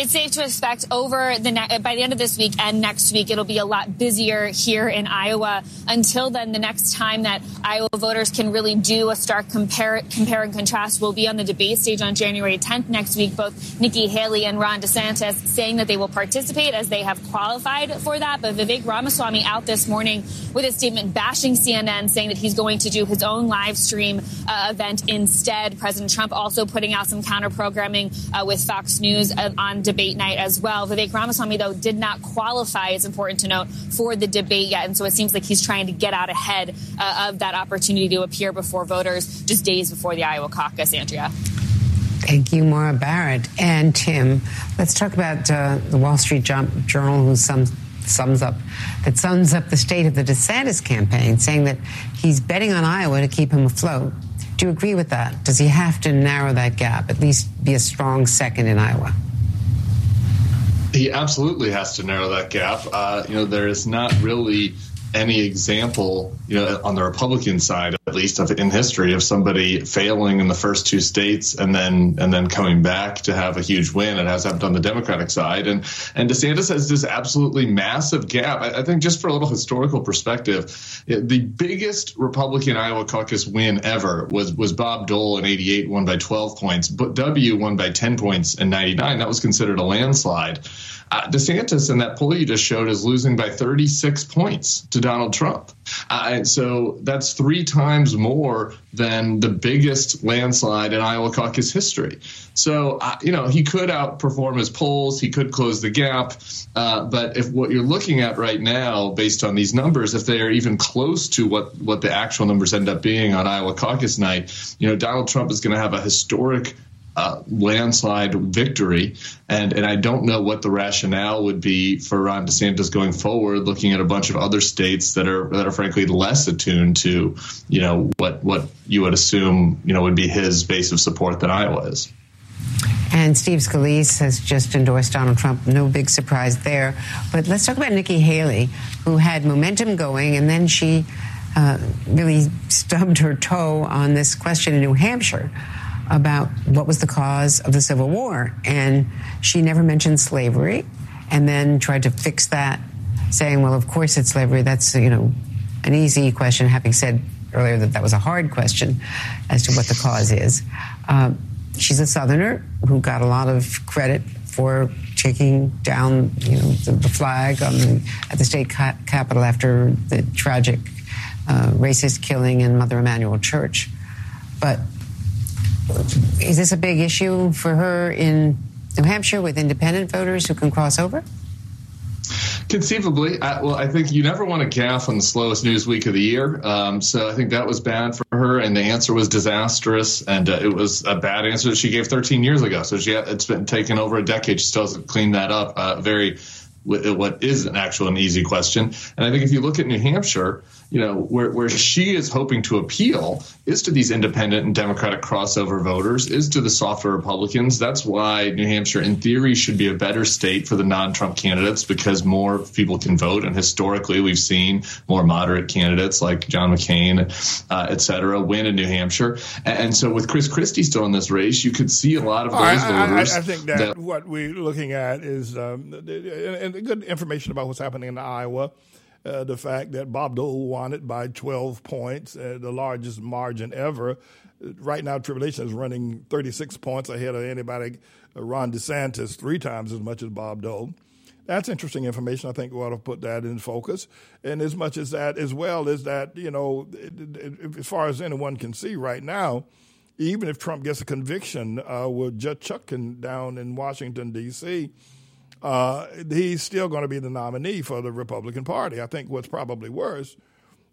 It's safe to expect over the ne- by the end of this week and next week, it'll be a lot busier here in Iowa. Until then, the next time that Iowa voters can really do a stark compare, compare and contrast will be on the debate stage on January tenth next week. Both Nikki Haley and Ron DeSantis saying that they will participate as they have qualified for that. But Vivek Ramaswamy out this morning with a statement bashing C N N, saying that he's going to do his own live stream uh, event instead. President Trump also putting out some counter programming uh, with Fox News uh, on debate night as well. Vivek Ramaswamy, though, did not qualify, it's important to note, for the debate yet. And so it seems like he's trying to get out ahead uh, of that opportunity to appear before voters just days before the Iowa caucus, Andrea. Thank you, Maura Barrett. And Tim, let's talk about uh, the Wall Street Journal, who sums, sums up that sums up the state of the DeSantis campaign, saying that he's betting on Iowa to keep him afloat. Do you agree with that? Does he have to narrow that gap, at least be a strong second in Iowa? He absolutely has to narrow that gap. Uh, you know, there is not really any example, you know, on the Republican side, at least of, in history, of somebody failing in the first two states and then and then coming back to have a huge win. It has happened on the Democratic side. And and DeSantis has this absolutely massive gap. I, I think just for a little historical perspective, the biggest Republican Iowa caucus win ever was, was Bob Dole in eighty-eight, won by twelve points. But W won by ten points in ninety-nine. That was considered a landslide. Uh, DeSantis in that poll you just showed is losing by thirty-six points to Donald Trump. Uh, and so that's three times more than the biggest landslide in Iowa caucus history. So, uh, you know, he could outperform his polls. He could close the gap. Uh, but if what you're looking at right now, based on these numbers, if they are even close to what, what the actual numbers end up being on Iowa caucus night, you know, Donald Trump is going to have a historic Uh, landslide victory. And, and I don't know what the rationale would be for Ron DeSantis going forward, looking at a bunch of other states that are that are frankly less attuned to, you know, what what you would assume, you know, would be his base of support than Iowa is. And Steve Scalise has just endorsed Donald Trump. No big surprise there. But let's talk about Nikki Haley, who had momentum going, and then she uh, really stubbed her toe on this question in New Hampshire. about what was the cause of the Civil War. And she never mentioned slavery, and then tried to fix that, saying, well, of course it's slavery. That's, you know, an easy question, having said earlier that that was a hard question as to what the cause is. Uh, she's a Southerner who got a lot of credit for taking down, you know, the, the flag on the, at the state ca- capitol after the tragic uh, racist killing in Mother Emanuel Church. But is this a big issue for her in New Hampshire with independent voters who can cross over? Conceivably. I, well, I think you never want to gaffe on the slowest news week of the year. Um, so I think that was bad for her, and the answer was disastrous, and uh, it was a bad answer that she gave thirteen years ago. So she had, it's been taken over a decade. She still hasn't cleaned that up. Uh, very, what is an actual an easy question. And I think if you look at New Hampshire, you know, where, where she is hoping to appeal is to these independent and Democratic crossover voters, is to the softer Republicans. That's why New Hampshire, in theory, should be a better state for the non-Trump candidates, because more people can vote. And historically, we've seen more moderate candidates like John McCain, uh, et cetera, win in New Hampshire. And, and so with Chris Christie still in this race, you could see a lot of those I, voters. I, I think that, that what we're looking at is um, and good information about what's happening in Iowa. Uh, the fact that Bob Dole won it by twelve points, uh, the largest margin ever. Right now, Tribulation is running thirty-six points ahead of anybody. Uh, Ron DeSantis, three times as much as Bob Dole. That's interesting information. I think we ought to put that in focus. And as much as that, as well as that, you know, it, it, it, as far as anyone can see right now, even if Trump gets a conviction uh, with Judge Chuckin down in Washington, D C, Uh, he's still going to be the nominee for the Republican Party. I think what's probably worse,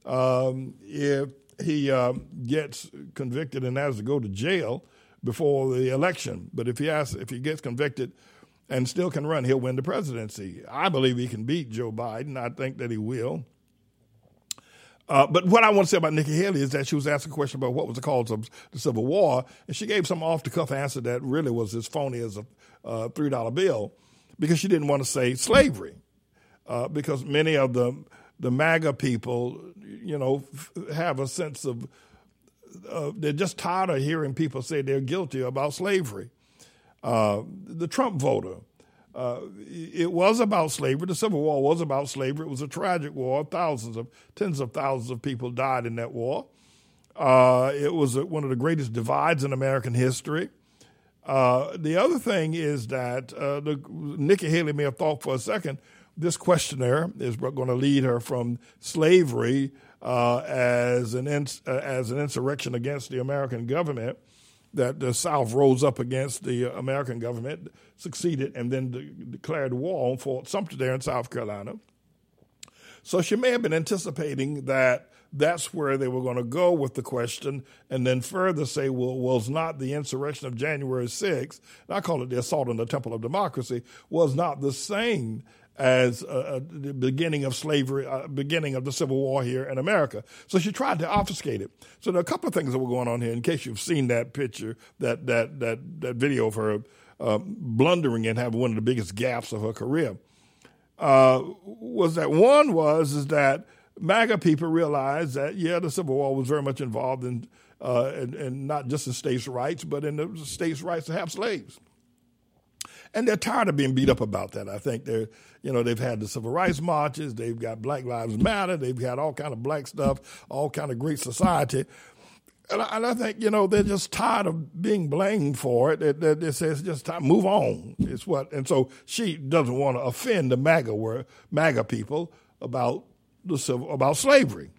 um, if he uh, gets convicted and has to go to jail before the election. But if he has, if he gets convicted and still can run, he'll win the presidency. I believe he can beat Joe Biden. I think that he will. Uh, but what I want to say about Nikki Haley is that she was asked a question about what was the cause of the Civil War, and she gave some off-the-cuff answer that really was as phony as a uh, three dollar bill. Because she didn't want to say slavery, uh, because many of the the MAGA people, you know, f- have a sense of uh, they're just tired of hearing people say they're guilty about slavery. Uh, the Trump voter, uh, it was about slavery. The Civil War was about slavery. It was a tragic war. Thousands of tens of thousands of people died in that war. Uh, it was one of the greatest divides in American history. Uh, the other thing is that uh, the, Nikki Haley may have thought for a second this questionnaire is going to lead her from slavery uh, as an ins- uh, as an insurrection against the American government, that the South rose up against the American government, succeeded, and then de- declared war on Fort Sumter there in South Carolina. So she may have been anticipating that that's where they were going to go with the question, and then further say, well, was not the insurrection of January sixth, and I call it the assault on the temple of democracy, was not the same as uh, the beginning of slavery, uh, beginning of the Civil War here in America. So she tried to obfuscate it. So there are a couple of things that were going on here, in case you've seen that picture, that that that, that video of her uh, blundering and having one of the biggest gaffes of her career. Uh, was that one was is that MAGA people realized that, yeah, the Civil War was very much involved in, uh, in, in not just the states' rights, but in the states' rights to have slaves. And they're tired of being beat up about that. I think they're, you know, they've had the civil rights marches. They've got Black Lives Matter. They've got all kind of black stuff, all kind of great society. And I, and I think, you know, they're just tired of being blamed for it. They, they, they say it's just time, move on. It's what, and so she doesn't want to offend the MAGA word, MAGA people about The civil, about slavery.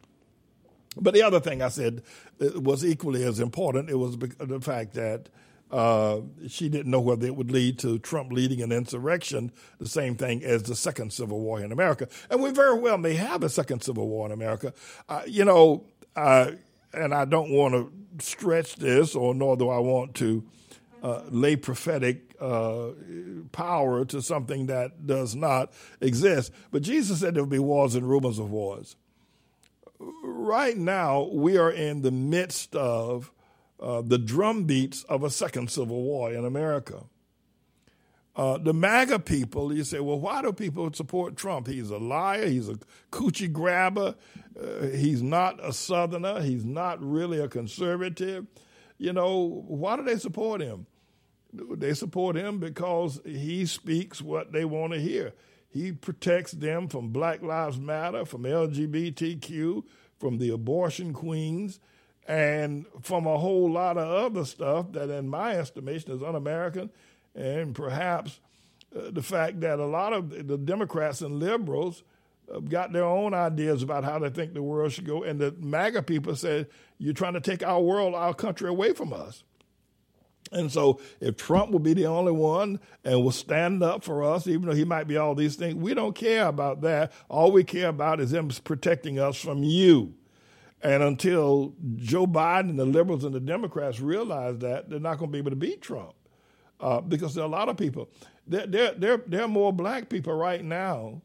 But the other thing I said was equally as important. It was the fact that uh, she didn't know whether it would lead to Trump leading an insurrection, the same thing as the second Civil War in America. And we very well may have a second Civil War in America. Uh, you know, uh, and I don't want to stretch this, or nor do I want to Uh, lay prophetic uh, power to something that does not exist. But Jesus said there will be wars and rumors of wars. Right now, we are in the midst of uh, the drumbeats of a second Civil War in America. Uh, the MAGA people, you say, well, why do people support Trump? He's a liar. He's a coochie grabber. Uh, he's not a Southerner. He's not really a conservative. you know, why do they support him? They support him because he speaks what they want to hear. He protects them from Black Lives Matter, from L G B T Q, from the abortion queens, and from a whole lot of other stuff that, in my estimation, is un-American, and perhaps uh, the fact that a lot of the Democrats and liberals have got their own ideas about how they think the world should go, and the MAGA people said, you're trying to take our world, our country away from us. And so if Trump will be the only one and will stand up for us, even though he might be all these things, we don't care about that. All we care about is him protecting us from you. And until Joe Biden and the liberals and the Democrats realize that, they're not going to be able to beat Trump uh, because there are a lot of people. There, there, there, there are more black people right now.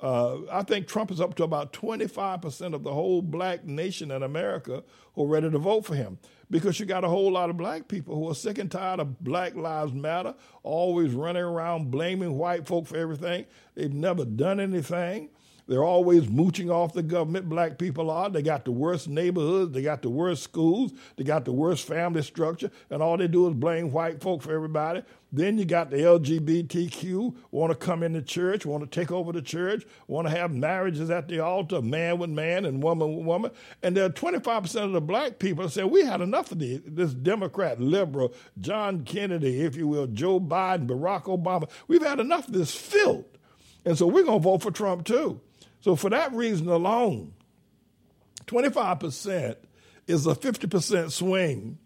Uh, I think Trump is up to about twenty-five percent of the whole black nation in America who are ready to vote for him, because you got a whole lot of black people who are sick and tired of Black Lives Matter, always running around blaming white folk for everything. They've never done anything. They're always mooching off the government. Black people are. They got the worst neighborhoods. They got the worst schools. They got the worst family structure. And all they do is blame white folk for everybody. Then you got the L G B T Q, want to come into church, want to take over the church, want to have marriages at the altar, man with man and woman with woman. And there are twenty-five percent of the black people that say, we had enough of this, this Democrat, liberal, John Kennedy, if you will, Joe Biden, Barack Obama. We've had enough of this filth. And so we're going to vote for Trump too. So for that reason alone, twenty-five percent is a fifty percent swing.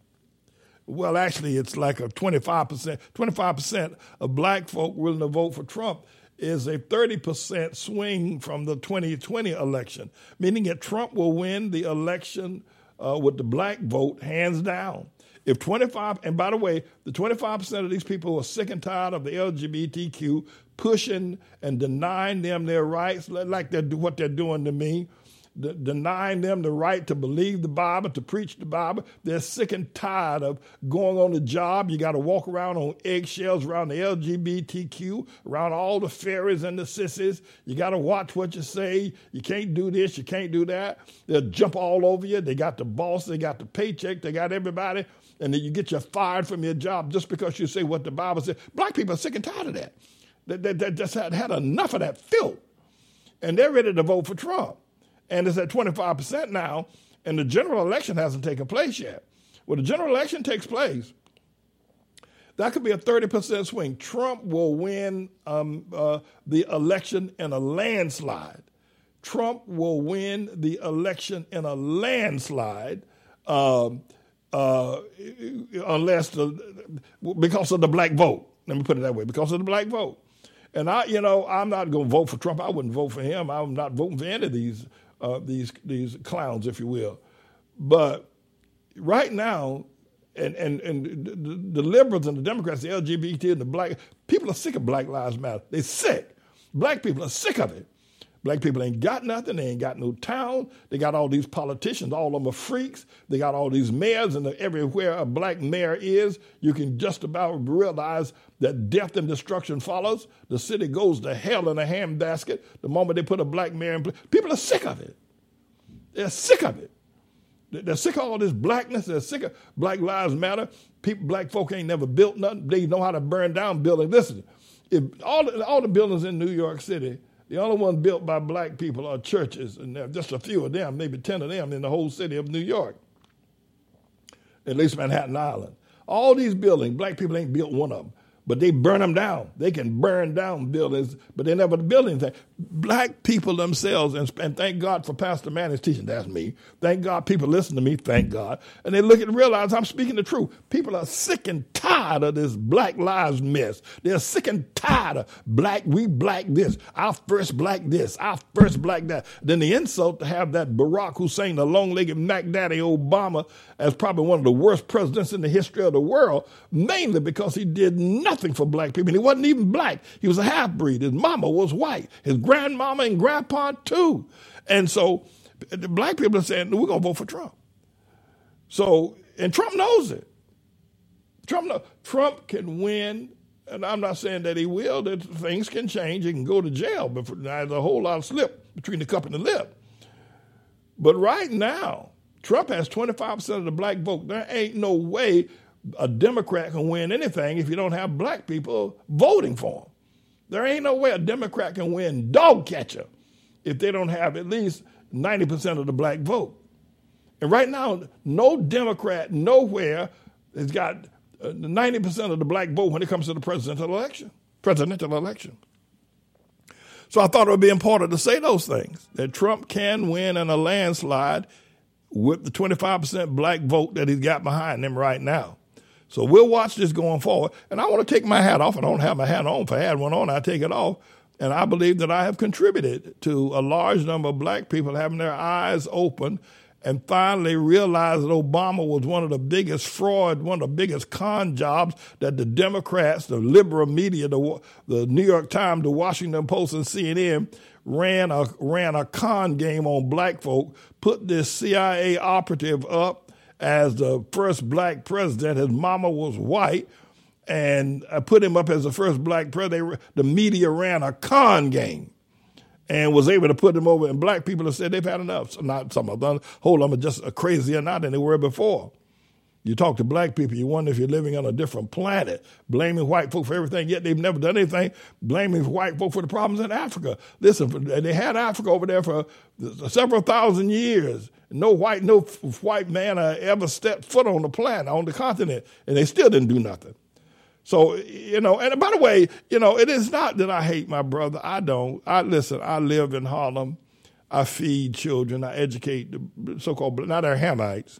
Well, actually, it's like a twenty-five percent. twenty-five percent of black folk willing to vote for Trump is a thirty percent swing from the twenty twenty election, meaning that Trump will win the election uh, with the black vote hands down. If twenty-five, and by the way, the twenty-five percent of these people who are sick and tired of the L G B T Q pushing and denying them their rights, like they're, what they're doing to me, de- denying them the right to believe the Bible, to preach the Bible. They're sick and tired of going on the job. You got to walk around on eggshells around the L G B T Q, around all the fairies and the sissies. You got to watch what you say. You can't do this. You can't do that. They'll jump all over you. They got the boss. They got the paycheck. They got everybody. And then you get you fired from your job just because you say what the Bible says. Black people are sick and tired of that. They, they just had, had enough of that filth, and they're ready to vote for Trump. And it's at twenty-five percent now, and the general election hasn't taken place yet. When the general election takes place, that could be a thirty percent swing. Trump will win um, uh, the election in a landslide. Trump will win the election in a landslide um, uh, unless the, because of the black vote. Let me put it that way, because of the black vote. And I, you know, I'm not going to vote for Trump. I wouldn't vote for him. I'm not voting for any of these, uh, these, these clowns, if you will. But right now, and and and the, the liberals and the Democrats, the L G B T and the black people are sick of Black Lives Matter. They're sick. Black people are sick of it. Black people ain't got nothing. They ain't got no town. They got all these politicians. All of them are freaks. They got all these mayors, and everywhere a black mayor is, you can just about realize that death and destruction follows. The city goes to hell in a handbasket the moment they put a black mayor in place. People are sick of it. They're sick of it. They're sick of all this blackness. They're sick of Black Lives Matter. People, black folk ain't never built nothing. They know how to burn down buildings. Listen, if all the, all the buildings in New York City, the only ones built by black people are churches, and there are just a few of them, maybe ten of them in the whole city of New York, at least Manhattan Island. All these buildings, black people ain't built one of them, but they burn them down. They can burn down buildings, but they never build anything. Black people themselves, and, and thank God for Pastor Manning's teaching, that's me. Thank God people listen to me, thank God. And they look and realize I'm speaking the truth. People are sick and tired of this Black Lives mess. They're sick and tired of black, we black this, our first black this, our first black that. Then the insult to have that Barack Hussein, the long-legged Mac Daddy Obama, as probably one of the worst presidents in the history of the world, mainly because he did nothing for black people. And he wasn't even black. He was a half-breed. His mama was white. His grandmama and grandpa too. And so the black people are saying, we're going to vote for Trump. So, and Trump knows it. Trump, Trump can win, and I'm not saying that he will, that things can change. He can go to jail, but there's a whole lot of slip between the cup and the lip. But right now, Trump has twenty-five percent of the black vote. There ain't no way a Democrat can win anything if you don't have black people voting for him. There ain't no way a Democrat can win dog catcher if they don't have at least ninety percent of the black vote. And right now, no Democrat nowhere has got ninety percent of the black vote when it comes to the presidential election. Presidential election. So I thought it would be important to say those things, that Trump can win in a landslide with the twenty-five percent black vote that he's got behind him right now. So we'll watch this going forward. And I want to take my hat off. I don't have my hat on. If I had one on, I take it off. And I believe that I have contributed to a large number of black people having their eyes open and finally realized that Obama was one of the biggest fraud, one of the biggest con jobs that the Democrats, the liberal media, the, the New York Times, the Washington Post, and C N N ran a, ran a con game on black folk, put this C I A operative up as the first black president. His mama was white, and I put him up as the first black president. The media ran a con game and was able to put them over, and black people have said they've had enough. So not some of them, whole of them are just crazier or not than they were before. You talk to black people, you wonder if you're living on a different planet, blaming white folk for everything, yet they've never done anything, blaming white folk for the problems in Africa. Listen, they had Africa over there for several thousand years. No white, no white man ever stepped foot on the planet, on the continent, and they still didn't do nothing. So, you know, and by the way, you know, it is not that I hate my brother. I don't. I listen, I live in Harlem. I feed children. I educate the so-called, now they're Hamites.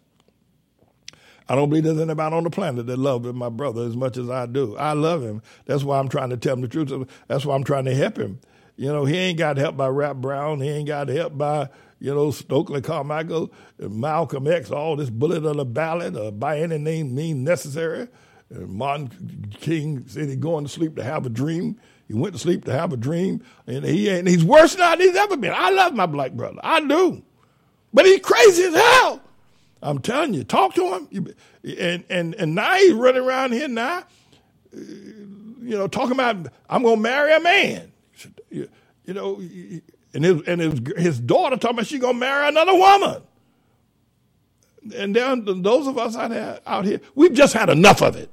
I don't believe there's anybody on the planet that loves my brother as much as I do. I love him. That's why I'm trying to tell him the truth. That's why I'm trying to help him. You know, he ain't got help by Rap Brown. He ain't got help by, you know, Stokely Carmichael, Malcolm X, all this bullet of the ballot, or by any name mean necessary. Martin King said he's going to sleep to have a dream. He went to sleep to have a dream, and he ain't. He's worse now than he's ever been. I love my black brother. I do. But he's crazy as hell. I'm telling you, talk to him. And and, and now he's running around here now, you know, talking about, I'm going to marry a man. You know, and his, and his, his daughter talking about she's going to marry another woman. And then those of us out here, out here, we've just had enough of it.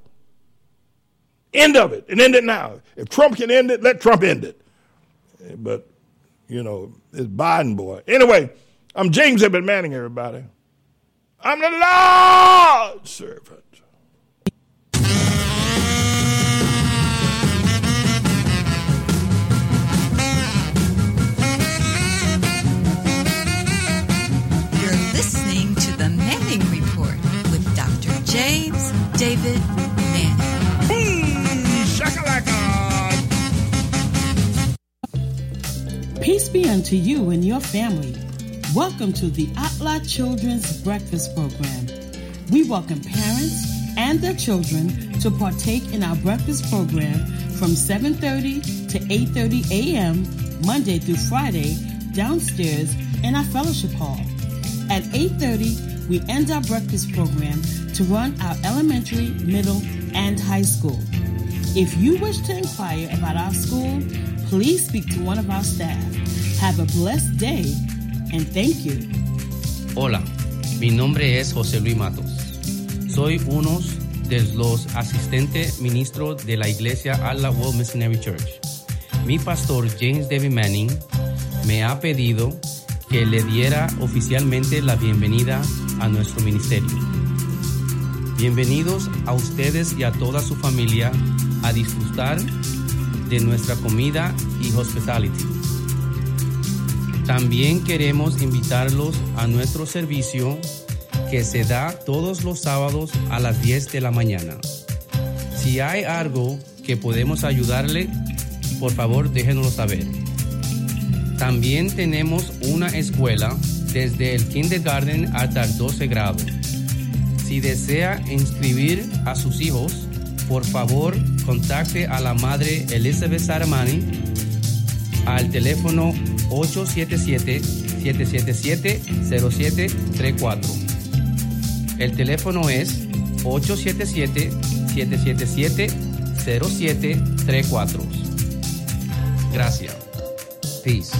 End of it, and end it now. If Trump can end it, let Trump end it. But, you know, it's Biden, boy. Anyway, I'm James David Manning, everybody. I'm the Lord's servant. You're listening to The Manning Report with Doctor James David Manning. Hey, shakalaka! Peace be unto you and your family. Welcome to the ATLAH Children's Breakfast Program. We welcome parents and their children to partake in our breakfast program from seven thirty to eight thirty a.m. Monday through Friday downstairs in our fellowship hall. At eight thirty, we end our breakfast program to run our elementary, middle, and high school. If you wish to inquire about our school, please speak to one of our staff. Have a blessed day. And thank you. Hola, mi nombre es José Luis Matos. Soy uno de los asistentes ministros de la iglesia ATLAH World Missionary Church. Mi pastor James David Manning me ha pedido que le diera oficialmente la bienvenida a nuestro ministerio. Bienvenidos a ustedes y a toda su familia a disfrutar de nuestra comida y hospitality. También queremos invitarlos a nuestro servicio que se da todos los sábados a las diez de la mañana. Si hay algo que podemos ayudarle, por favor déjenoslo saber. También tenemos una escuela desde el kindergarten hasta el doce grado. Si desea inscribir a sus hijos, por favor contacte a la madre Elizabeth Saramani al teléfono eight seven seven, seven seven seven, zero seven three four. El teléfono es eight seven seven, seven seven seven, zero seven three four. Gracias. Peace.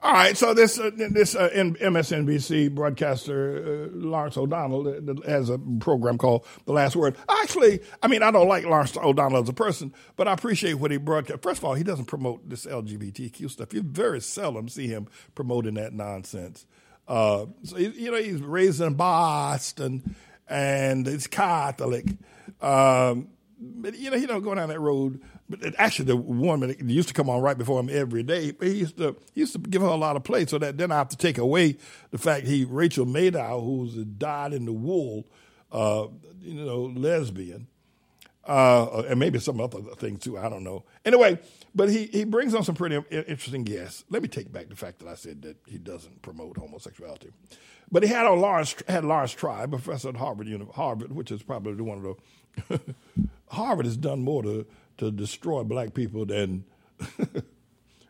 All right, so this uh, this uh, M S N B C broadcaster uh, Lawrence O'Donnell has a program called The Last Word. Actually, I mean, I don't like Lawrence O'Donnell as a person, but I appreciate what he broadcast. First of all, he doesn't promote this L G B T Q stuff. You very seldom see him promoting that nonsense. Uh, so you know, he's raised in Boston, and he's Catholic. Um, but you know, he don't go down that road. But actually, the woman used to come on right before him every day. But he used to he used to give her a lot of play, so that then I have to take away the fact he Rachel Maddow, who's a dyed in the wool, uh, you know, lesbian, uh, and maybe some other things too. I don't know. Anyway, but he he brings on some pretty interesting guests. Let me take back the fact that I said that he doesn't promote homosexuality. But he had a Lawrence had Lawrence Tribe, a professor at Harvard, you know, Harvard, which is probably one of the Harvard has done more to. to destroy black people than,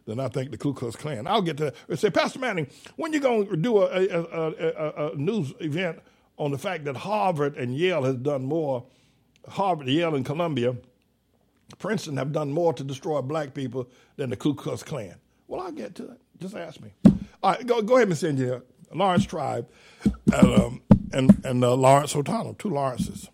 than I think the Ku Klux Klan. I'll get to that. Say, Pastor Manning, when you going to do a, a, a, a, a news event on the fact that Harvard and Yale has done more, Harvard, Yale, and Columbia, Princeton have done more to destroy black people than the Ku Klux Klan? Well, I'll get to that. Just ask me. All right, go, go ahead, Miss Engineer. Lawrence Tribe and, um, and, and uh, Lawrence O'Donnell, two Lawrences.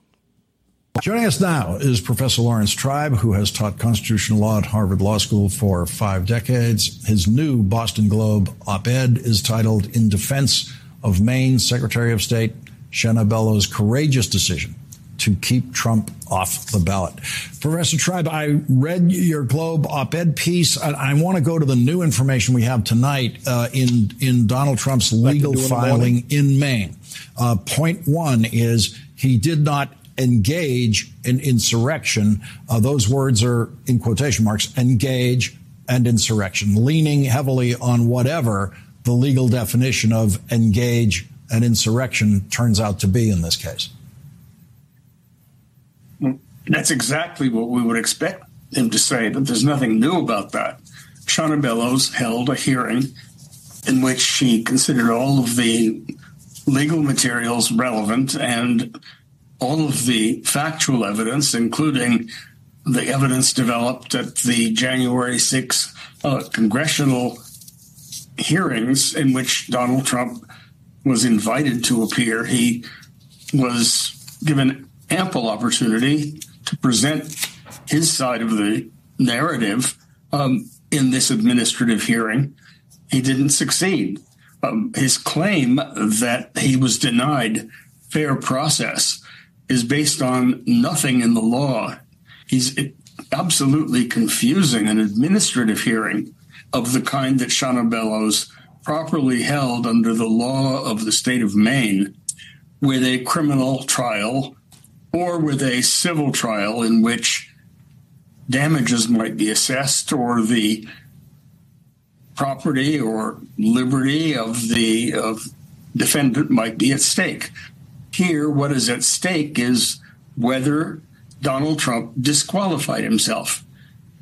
Joining us now is Professor Lawrence Tribe, who has taught constitutional law at Harvard Law School for five decades. His new Boston Globe op-ed is titled "In Defense of Maine Secretary of State Shenna Bellows' Courageous Decision to Keep Trump Off the Ballot." Professor Tribe, I read your Globe op-ed piece. I, I want to go to the new information we have tonight uh, in, in Donald Trump's legal filing in Maine. Uh, point one is he did not engage in insurrection. Uh, those words are in quotation marks, engage and insurrection, leaning heavily on whatever the legal definition of engage and insurrection turns out to be in this case. That's exactly what we would expect him to say, but there's nothing new about that. Shenna Bellows held a hearing in which she considered all of the legal materials relevant and all of the factual evidence, including the evidence developed at the January sixth uh, congressional hearings in which Donald Trump was invited to appear. He was given ample opportunity to present his side of the narrative um, in this administrative hearing. He didn't succeed. Um, his claim that he was denied fair process is based on nothing in the law. He's absolutely confusing an administrative hearing of the kind that Shenna Bellows properly held under the law of the state of Maine with a criminal trial or with a civil trial in which damages might be assessed or the property or liberty of the of defendant might be at stake. Here, what is at stake is whether Donald Trump disqualified himself.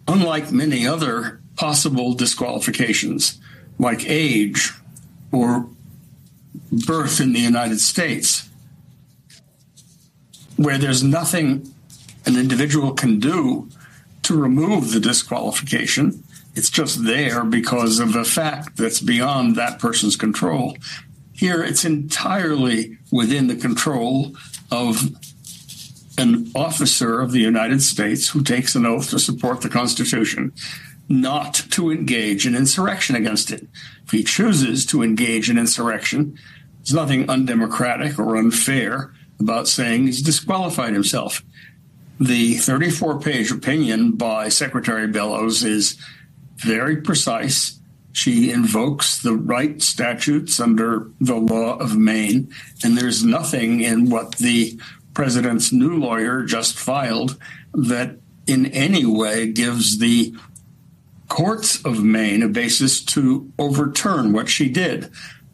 Unlike many other possible disqualifications, like age or birth in the United States, where there's nothing an individual can do to remove the disqualification, it's just there because of a fact that's beyond that person's control. Here, it's entirely within the control of an officer of the United States who takes an oath to support the Constitution, not to engage in insurrection against it. If he chooses to engage in insurrection, there's nothing undemocratic or unfair about saying he's disqualified himself. The thirty-four page opinion by Secretary Bellows is very precise. She invokes the right statutes under the law of Maine, and there's nothing in what the president's new lawyer just filed that in any way gives the courts of Maine a basis to overturn what she did.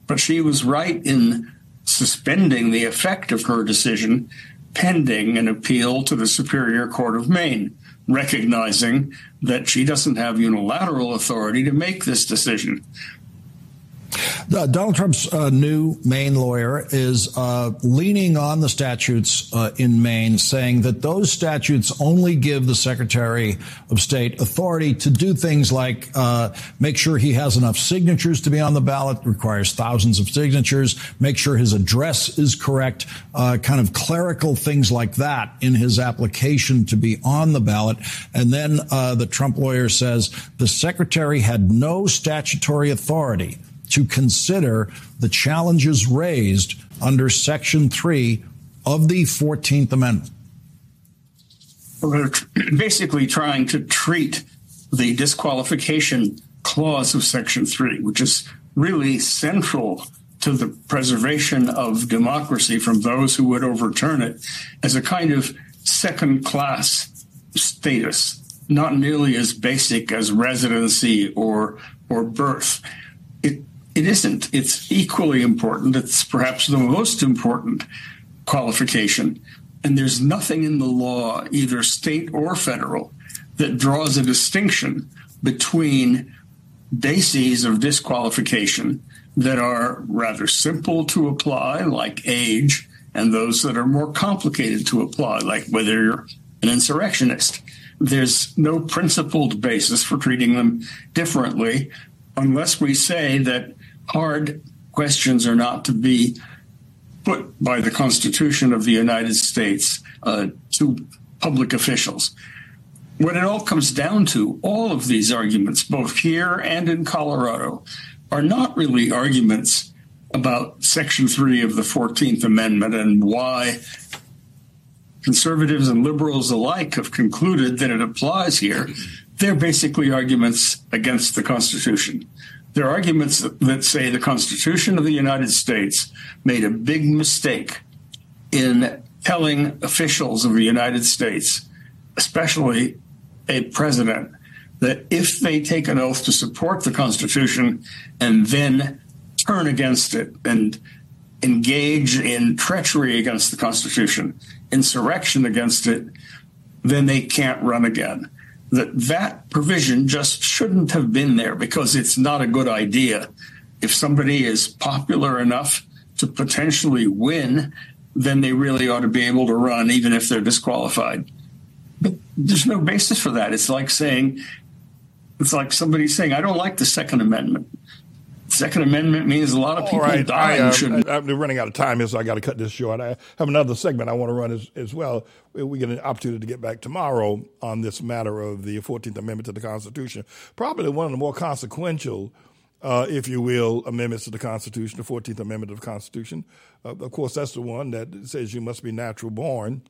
But she was right in suspending the effect of her decision pending an appeal to the Superior Court of Maine, recognizing that she doesn't have unilateral authority to make this decision. Uh, Donald Trump's uh, new Maine lawyer is uh, leaning on the statutes uh, in Maine, saying that those statutes only give the Secretary of State authority to do things like uh, make sure he has enough signatures to be on the ballot, requires thousands of signatures, make sure his address is correct, uh, kind of clerical things like that in his application to be on the ballot. And then uh, the Trump lawyer says the Secretary had no statutory authority to consider the challenges raised under Section three of the fourteenth Amendment. We're basically trying to treat the disqualification clause of Section three, which is really central to the preservation of democracy from those who would overturn it, as a kind of second-class status, not nearly as basic as residency or, or birth. It It isn't. It's equally important. It's perhaps the most important qualification. And there's nothing in the law, either state or federal, that draws a distinction between bases of disqualification that are rather simple to apply, like age, and those that are more complicated to apply, like whether you're an insurrectionist. There's no principled basis for treating them differently, unless we say that hard questions are not to be put by the Constitution of the United States uh, to public officials. What it all comes down to, all of these arguments, both here and in Colorado, are not really arguments about Section three of the fourteenth Amendment and why conservatives and liberals alike have concluded that it applies here. They're basically arguments against the Constitution. They're arguments that say the Constitution of the United States made a big mistake in telling officials of the United States, especially a president, that if they take an oath to support the Constitution and then turn against it and engage in treachery against the Constitution, insurrection against it, then they can't run again. That that provision just shouldn't have been there because it's not a good idea. If somebody is popular enough to potentially win, then they really ought to be able to run, even if they're disqualified. But there's no basis for that. It's like saying, it's like somebody saying, I don't like the Second Amendment. Second Amendment means a lot of people right. die. I, uh, shouldn't. I'm running out of time, so I got to cut this short. I have another segment I want to run as, as well. We get an opportunity to get back tomorrow on this matter of the fourteenth Amendment to the Constitution. Probably one of the more consequential, uh, if you will, amendments to the Constitution, the fourteenth Amendment of the Constitution. Uh, of course, that's the one that says you must be natural born.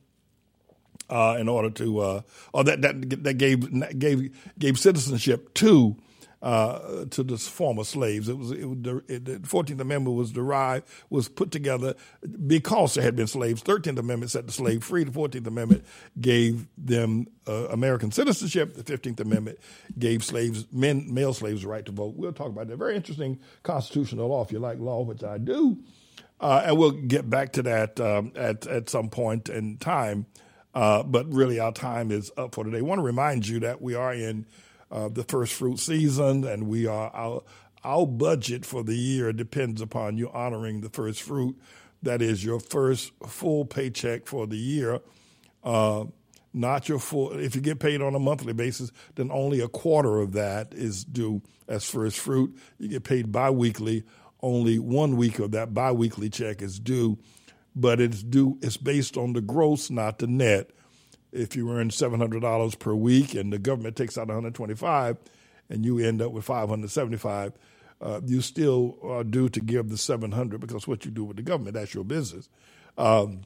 Uh, in order to, uh, or that that that gave gave gave citizenship to. Uh, to the former slaves. It was, it was it, the fourteenth Amendment was derived, was put together because there had been slaves. thirteenth Amendment set the slave free. The fourteenth Amendment gave them uh, American citizenship. The fifteenth Amendment gave slaves, men, male slaves, the right to vote. We'll talk about that. Very interesting constitutional law, if you like law, which I do. Uh, and we'll get back to that um, at, at some point in time. Uh, but really, our time is up for today. I want to remind you that we are in Uh, the first fruit season, and we are our, our budget for the year depends upon you honoring the first fruit. That is your first full paycheck for the year, uh, not your full. If you get paid on a monthly basis, then only a quarter of that is due as first fruit. You get paid biweekly, only one week of that biweekly check is due, but it's due. It's based on the gross, not the net. If you earn seven hundred dollars per week and the government takes out one hundred twenty-five dollars and you end up with five hundred seventy-five dollars, uh, you still are due to give the seven hundred dollars because what you do with the government, that's your business. Um,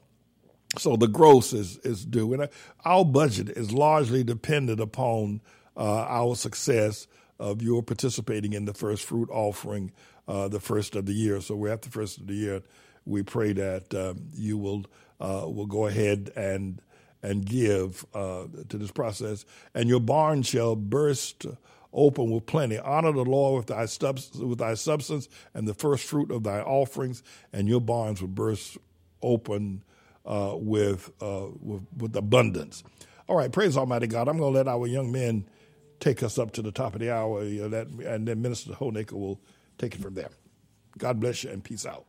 so the gross is, is due. And our budget is largely dependent upon uh, our success of your participating in the first fruit offering, uh, the first of the year. So we're at the first of the year. We pray that uh, you will uh, will go ahead and and give uh, to this process, and your barn shall burst open with plenty. Honor the Lord with thy, subs- with thy substance and the first fruit of thy offerings, and your barns will burst open uh, with, uh, with with abundance. All right, praise Almighty God. I'm going to let our young men take us up to the top of the hour, you know, that, and then Minister Honaker will take it from there. God bless you and peace out.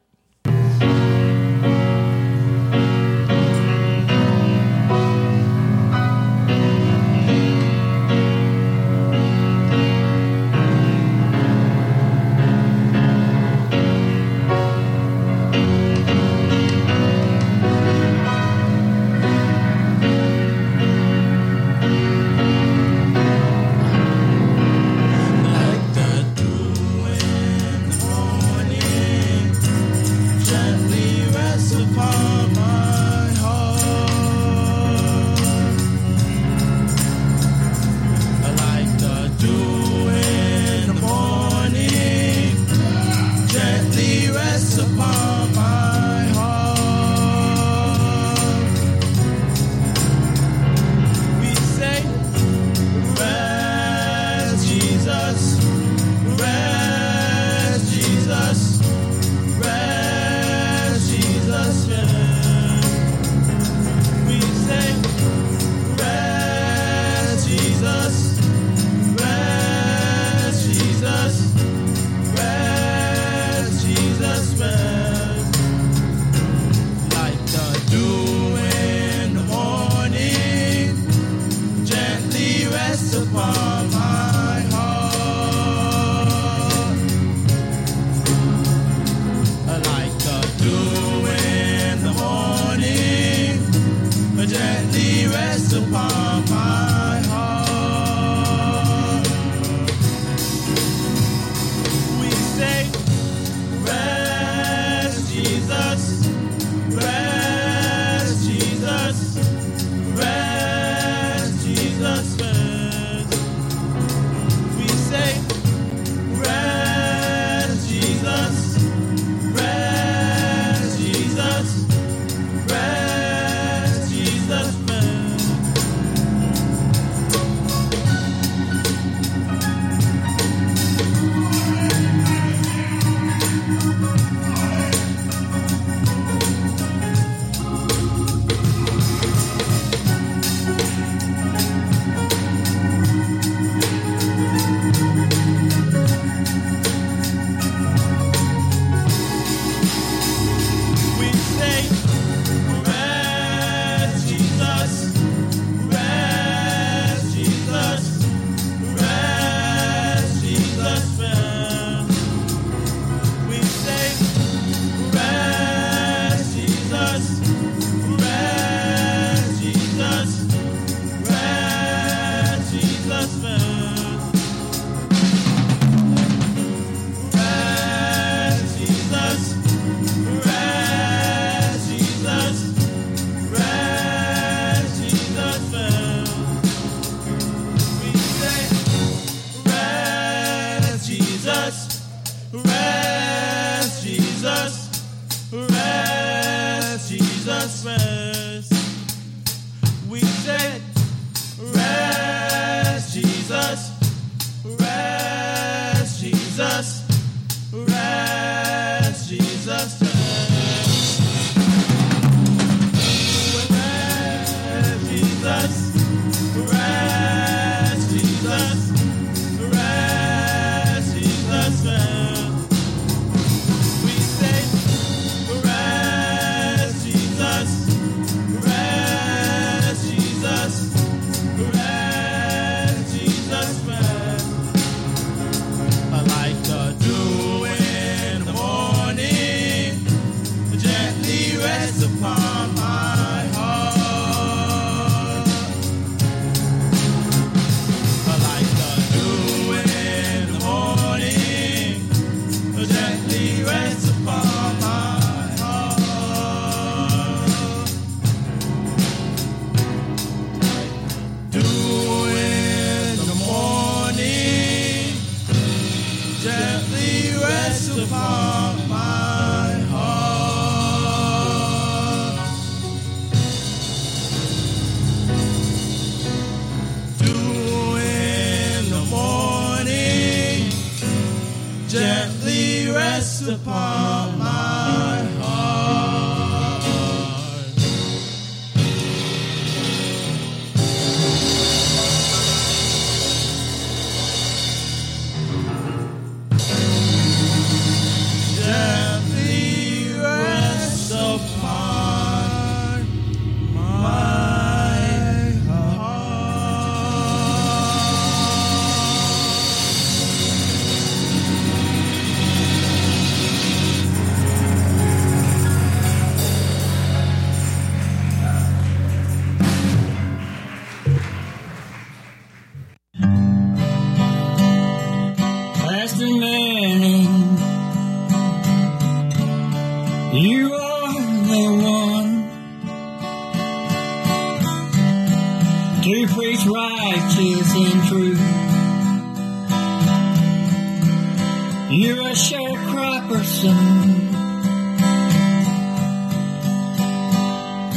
You're a sharecropper, son,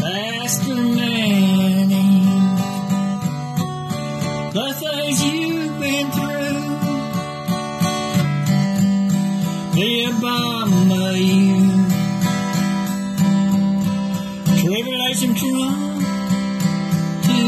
Master Manning. The things you've been through, the Obama you, tribulation Trump.